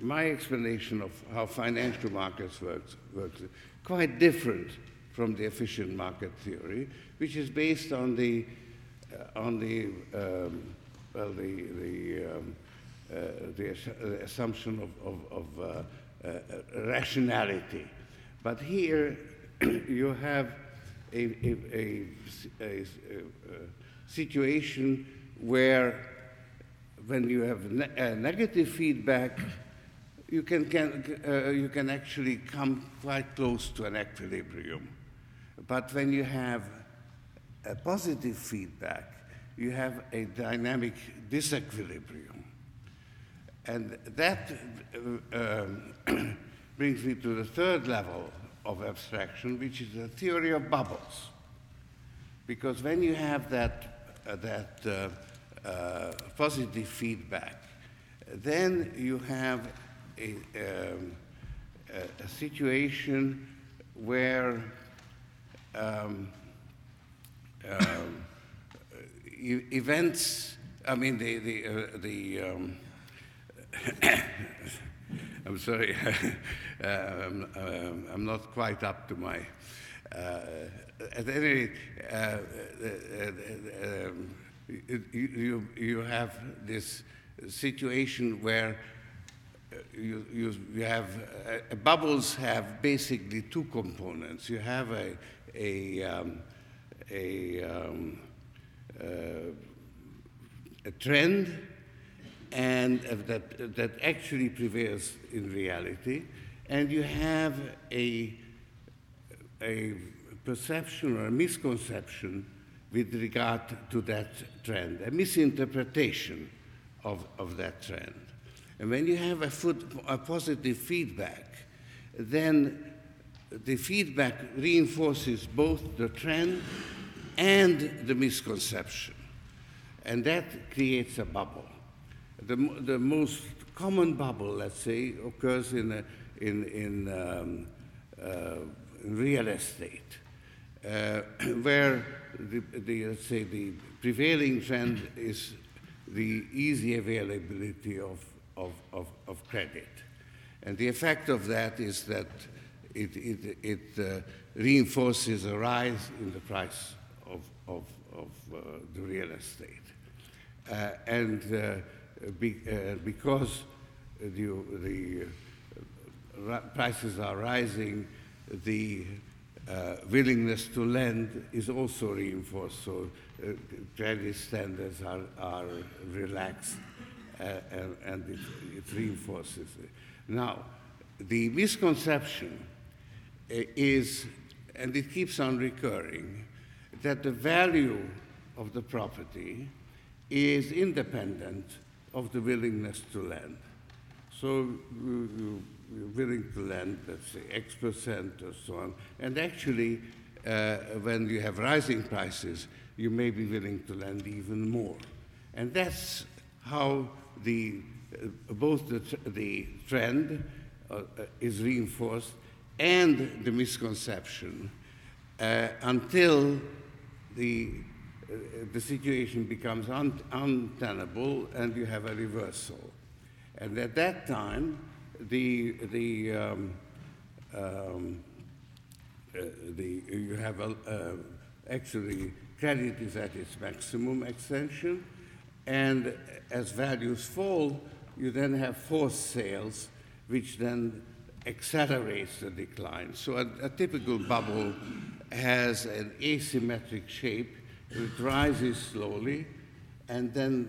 my explanation of how financial markets works is quite different from the efficient market theory, which is based on the assumption of rationality. But here you have a situation where, when you have negative feedback, you can actually come quite close to an equilibrium. But when you have a positive feedback, you have a dynamic disequilibrium. And that brings me to the third level of abstraction, which is the theory of bubbles. Because when you have that positive feedback, then you have a situation where events. I mean, I'm sorry. I'm not quite up to my... at any rate, you have this situation where you have bubbles have basically two components. You have a trend, and that actually prevails in reality, and you have a perception or a misconception with regard to that trend, a misinterpretation of that trend. And when you have a positive feedback, then the feedback reinforces both the trend and the misconception. And that creates a bubble. The most common bubble, let's say, occurs in real estate, where the prevailing trend is the easy availability of credit, and the effect of that is that it reinforces a rise in the price of the real estate, because the prices are rising, the willingness to lend is also reinforced. So credit standards are relaxed, and it reinforces it. Now, the misconception is, and it keeps on recurring, that the value of the property is independent of the willingness to lend. So you're willing to lend, let's say, X% or so on. And actually, when you have rising prices, you may be willing to lend even more. And that's how both the trend is reinforced and the misconception until the situation becomes untenable and you have a reversal. And at that time, you have actually credit is at its maximum extension, and as values fall, you then have forced sales, which then accelerates the decline. So a typical bubble has an asymmetric shape. It rises slowly, and then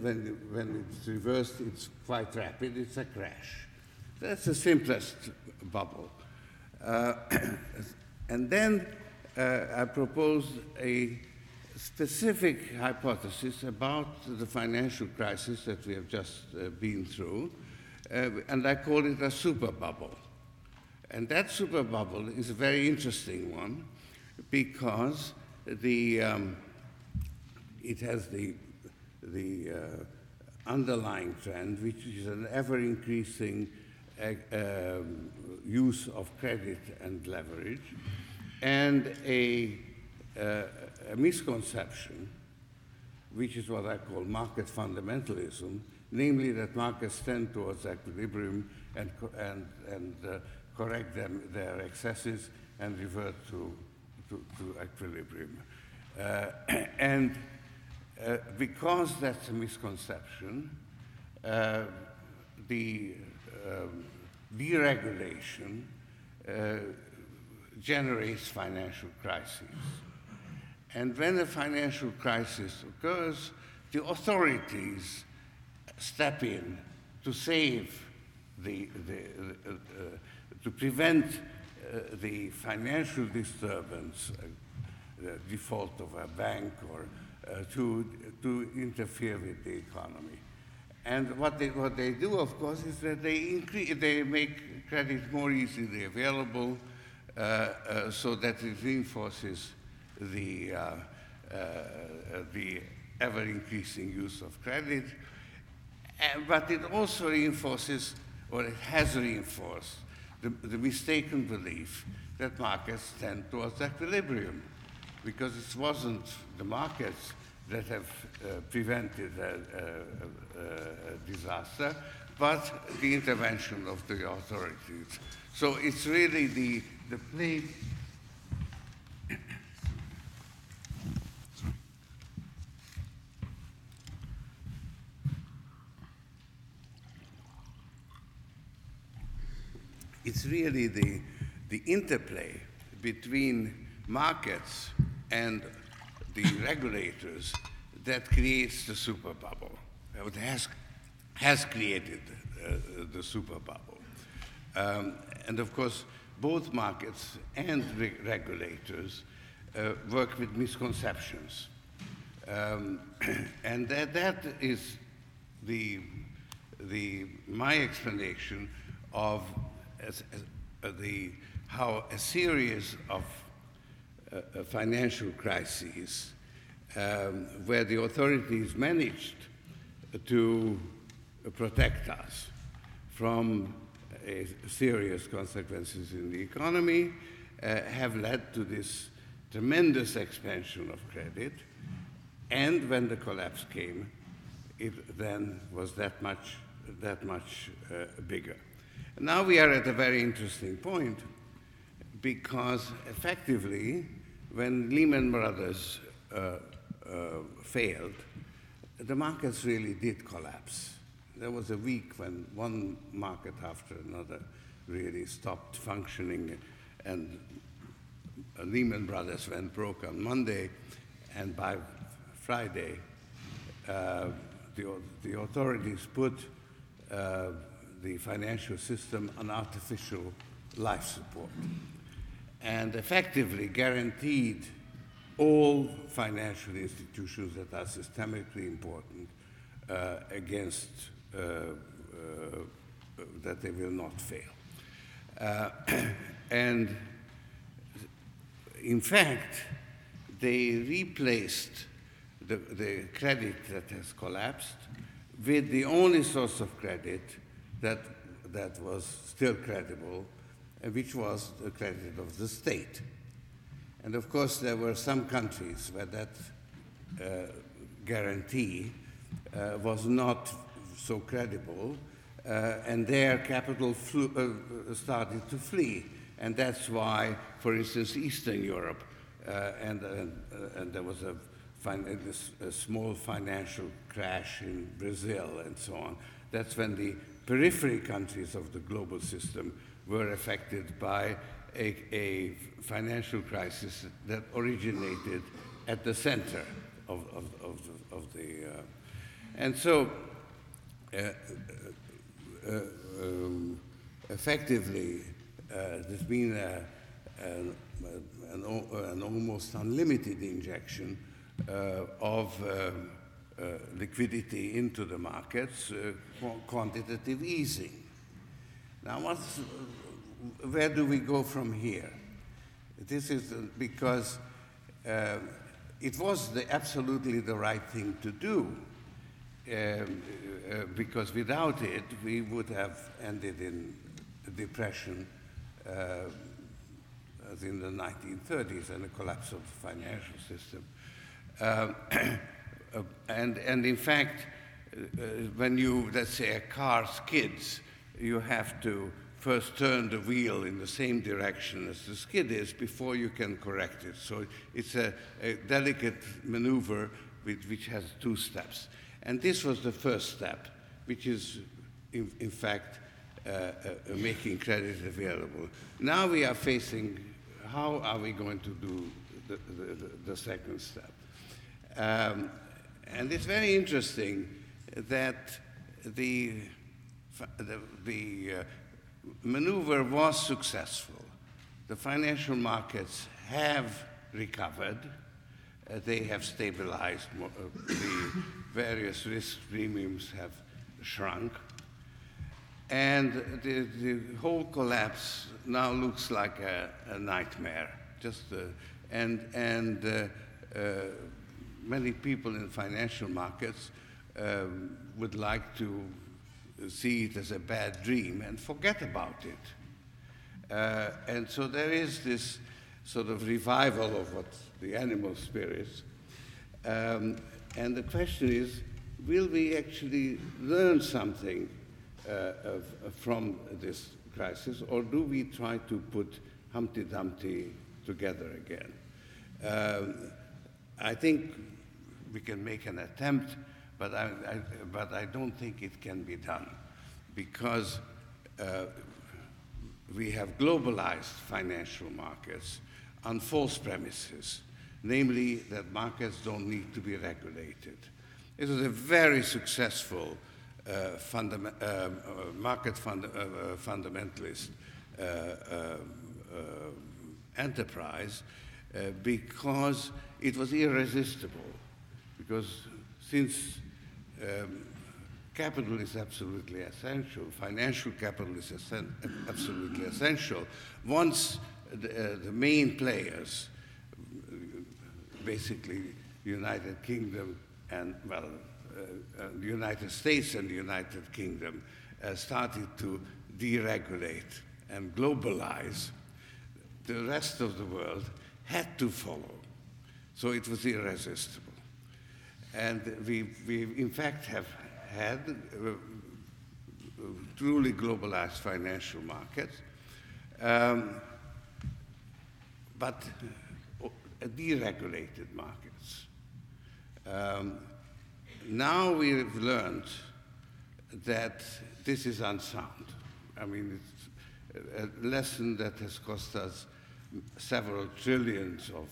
when it's reversed, it's quite rapid. It's a crash. That's the simplest bubble. And then I proposed a specific hypothesis about the financial crisis that we have just been through, and I call it a super bubble. And that super bubble is a very interesting one because it has the underlying trend, which is an ever-increasing use of credit and leverage, and a misconception, which is what I call market fundamentalism, namely that markets tend towards equilibrium and correct their excesses and revert to equilibrium. Because that's a misconception, the deregulation generates financial crises. And when a financial crisis occurs, the authorities step in to save to prevent the financial disturbance, the default of a bank, or to interfere with the economy. And what they do, of course, is that they make credit more easily available, so that it reinforces the ever-increasing use of credit. But it also reinforces, or it has reinforced, the mistaken belief that markets tend towards equilibrium, because it wasn't the markets that have prevented a disaster, but the intervention of the authorities. So it's really the play. It's really the interplay between markets and the regulators that creates the super bubble. It has created the super bubble. And of course, both markets and regulators work with misconceptions. And that is my explanation of how a series of financial crises where the authorities managed to protect us from serious consequences in the economy have led to this tremendous expansion of credit. And when the collapse came, it then was that much bigger. Now we are at a very interesting point, because effectively, when Lehman Brothers failed, the markets really did collapse. There was a week when one market after another really stopped functioning, and Lehman Brothers went broke on Monday, and by Friday, the authorities put the financial system on artificial life support and effectively guaranteed all financial institutions that are systemically important against that they will not fail. And in fact, they replaced the credit that has collapsed with the only source of credit that was still credible, which was the credit of the state. And of course, there were some countries where that guarantee was not so credible, and their capital started to flee. And that's why, for instance, Eastern Europe, and there was a small financial crash in Brazil and so on. That's when the periphery countries of the global system were affected by a financial crisis that originated at the center of the and so effectively there's been an almost unlimited injection of liquidity into the markets, quantitative easing. Now, where do we go from here? This is because it was absolutely the right thing to do, because without it, we would have ended in depression as in the 1930s and the collapse of the financial system. And in fact, when you, let's say, a car skids, you have to first turn the wheel in the same direction as the skid is before you can correct it. So it's a delicate maneuver which has two steps. And this was the first step, which is, in fact, making credit available. Now we are facing, how are we going to do the second step? And it's very interesting that the maneuver was successful. The financial markets have recovered. They have stabilized. The various risk premiums have shrunk. And the whole collapse now looks like a nightmare. Just many people in financial markets would like to see it as a bad dream and forget about it. And so there is this sort of revival of what the animal spirits. And the question is, will we actually learn something from this crisis, or do we try to put Humpty Dumpty together again? I think we can make an attempt, but I don't think it can be done, because we have globalized financial markets on false premises, namely that markets don't need to be regulated. It was a very successful market fundamentalist enterprise because it was irresistible, because since capital is absolutely essential, financial capital is absolutely essential, once the main players, basically United Kingdom and, well, the United States and the United Kingdom started to deregulate and globalize, the rest of the world had to follow. So it was irresistible. And we in fact have had truly globalized financial markets, but deregulated markets. Now we've learned that this is unsound. I mean, it's a lesson that has cost us several trillions of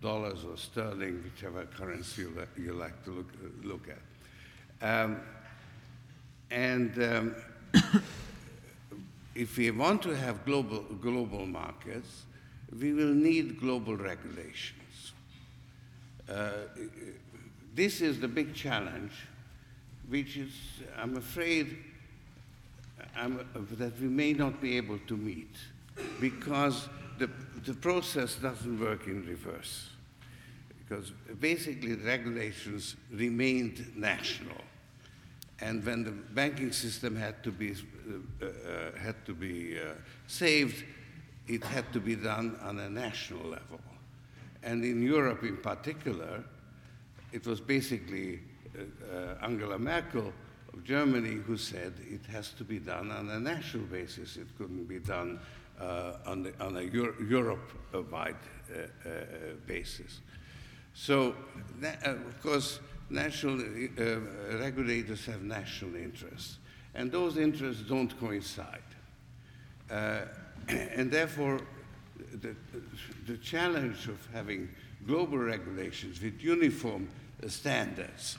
dollars or sterling, whichever currency you like to look at. If we want to have global markets, we will need global regulations. This is the big challenge, which is, I'm afraid, that we may not be able to meet, because the process doesn't work in reverse. Because basically regulations remained national, and when the banking system had to be saved, it had to be done on a national level. And in Europe in particular, it was basically Angela Merkel of Germany who said it has to be done on a national basis. It couldn't be done on a Europe-wide basis. So, of course, national regulators have national interests, and those interests don't coincide. And therefore, the challenge of having global regulations with uniform standards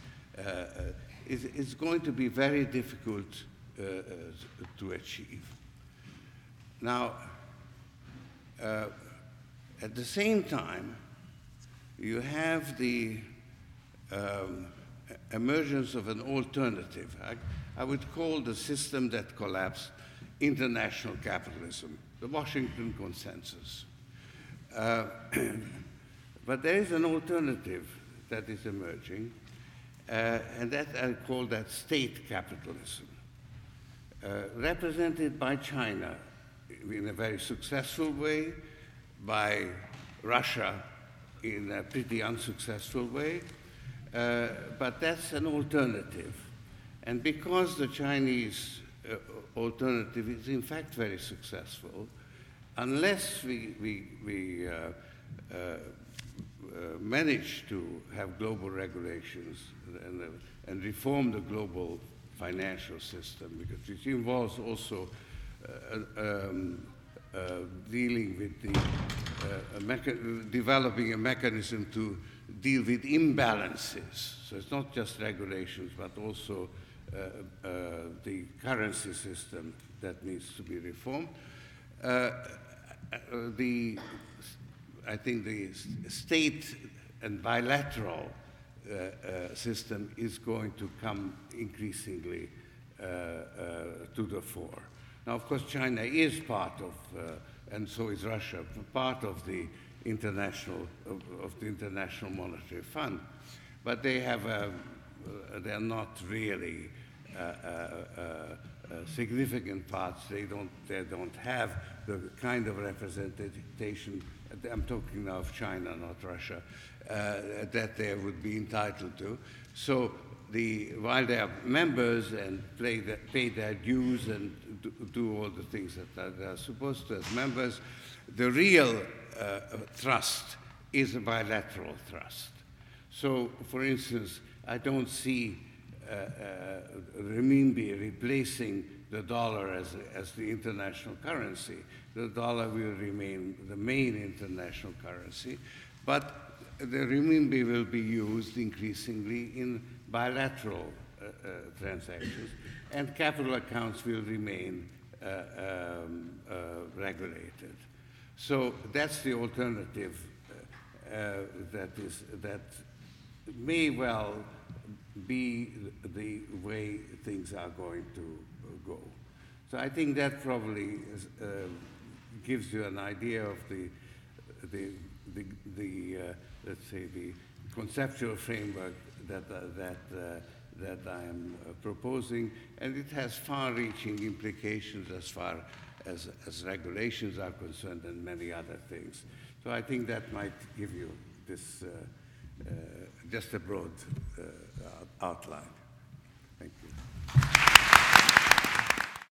is going to be very difficult to achieve. Now, at the same time, you have the emergence of an alternative. I would call the system that collapsed international capitalism, the Washington Consensus. But there is an alternative that is emerging, and that I call that state capitalism, represented by China in a very successful way, by Russia in a pretty unsuccessful way, but that's an alternative. And because the Chinese alternative is in fact very successful, unless we manage to have global regulations and reform the global financial system, because it involves also dealing with developing a mechanism to deal with imbalances. So it's not just regulations, but also the currency system that needs to be reformed. I think the state and bilateral system is going to come increasingly to the fore. Now, of course, China is part of, and so is Russia, part of the International Monetary Fund, but they have they're not really significant parts. They don't have the kind of representation. I'm talking now of China, not Russia, that they would be entitled to. So while they are members and pay their dues and do all the things that they are supposed to as members, the real thrust is a bilateral thrust. So, for instance, I don't see renminbi replacing the dollar as the international currency. The dollar will remain the main international currency, but the renminbi will be used increasingly in bilateral transactions, and capital accounts will remain regulated. So that's the alternative that may well be the way things are going to go. So I think that probably gives you an idea of the let's say the conceptual framework that I am proposing, and it has far-reaching implications as far as regulations are concerned and many other things. So I think that might give you this just a broad outline.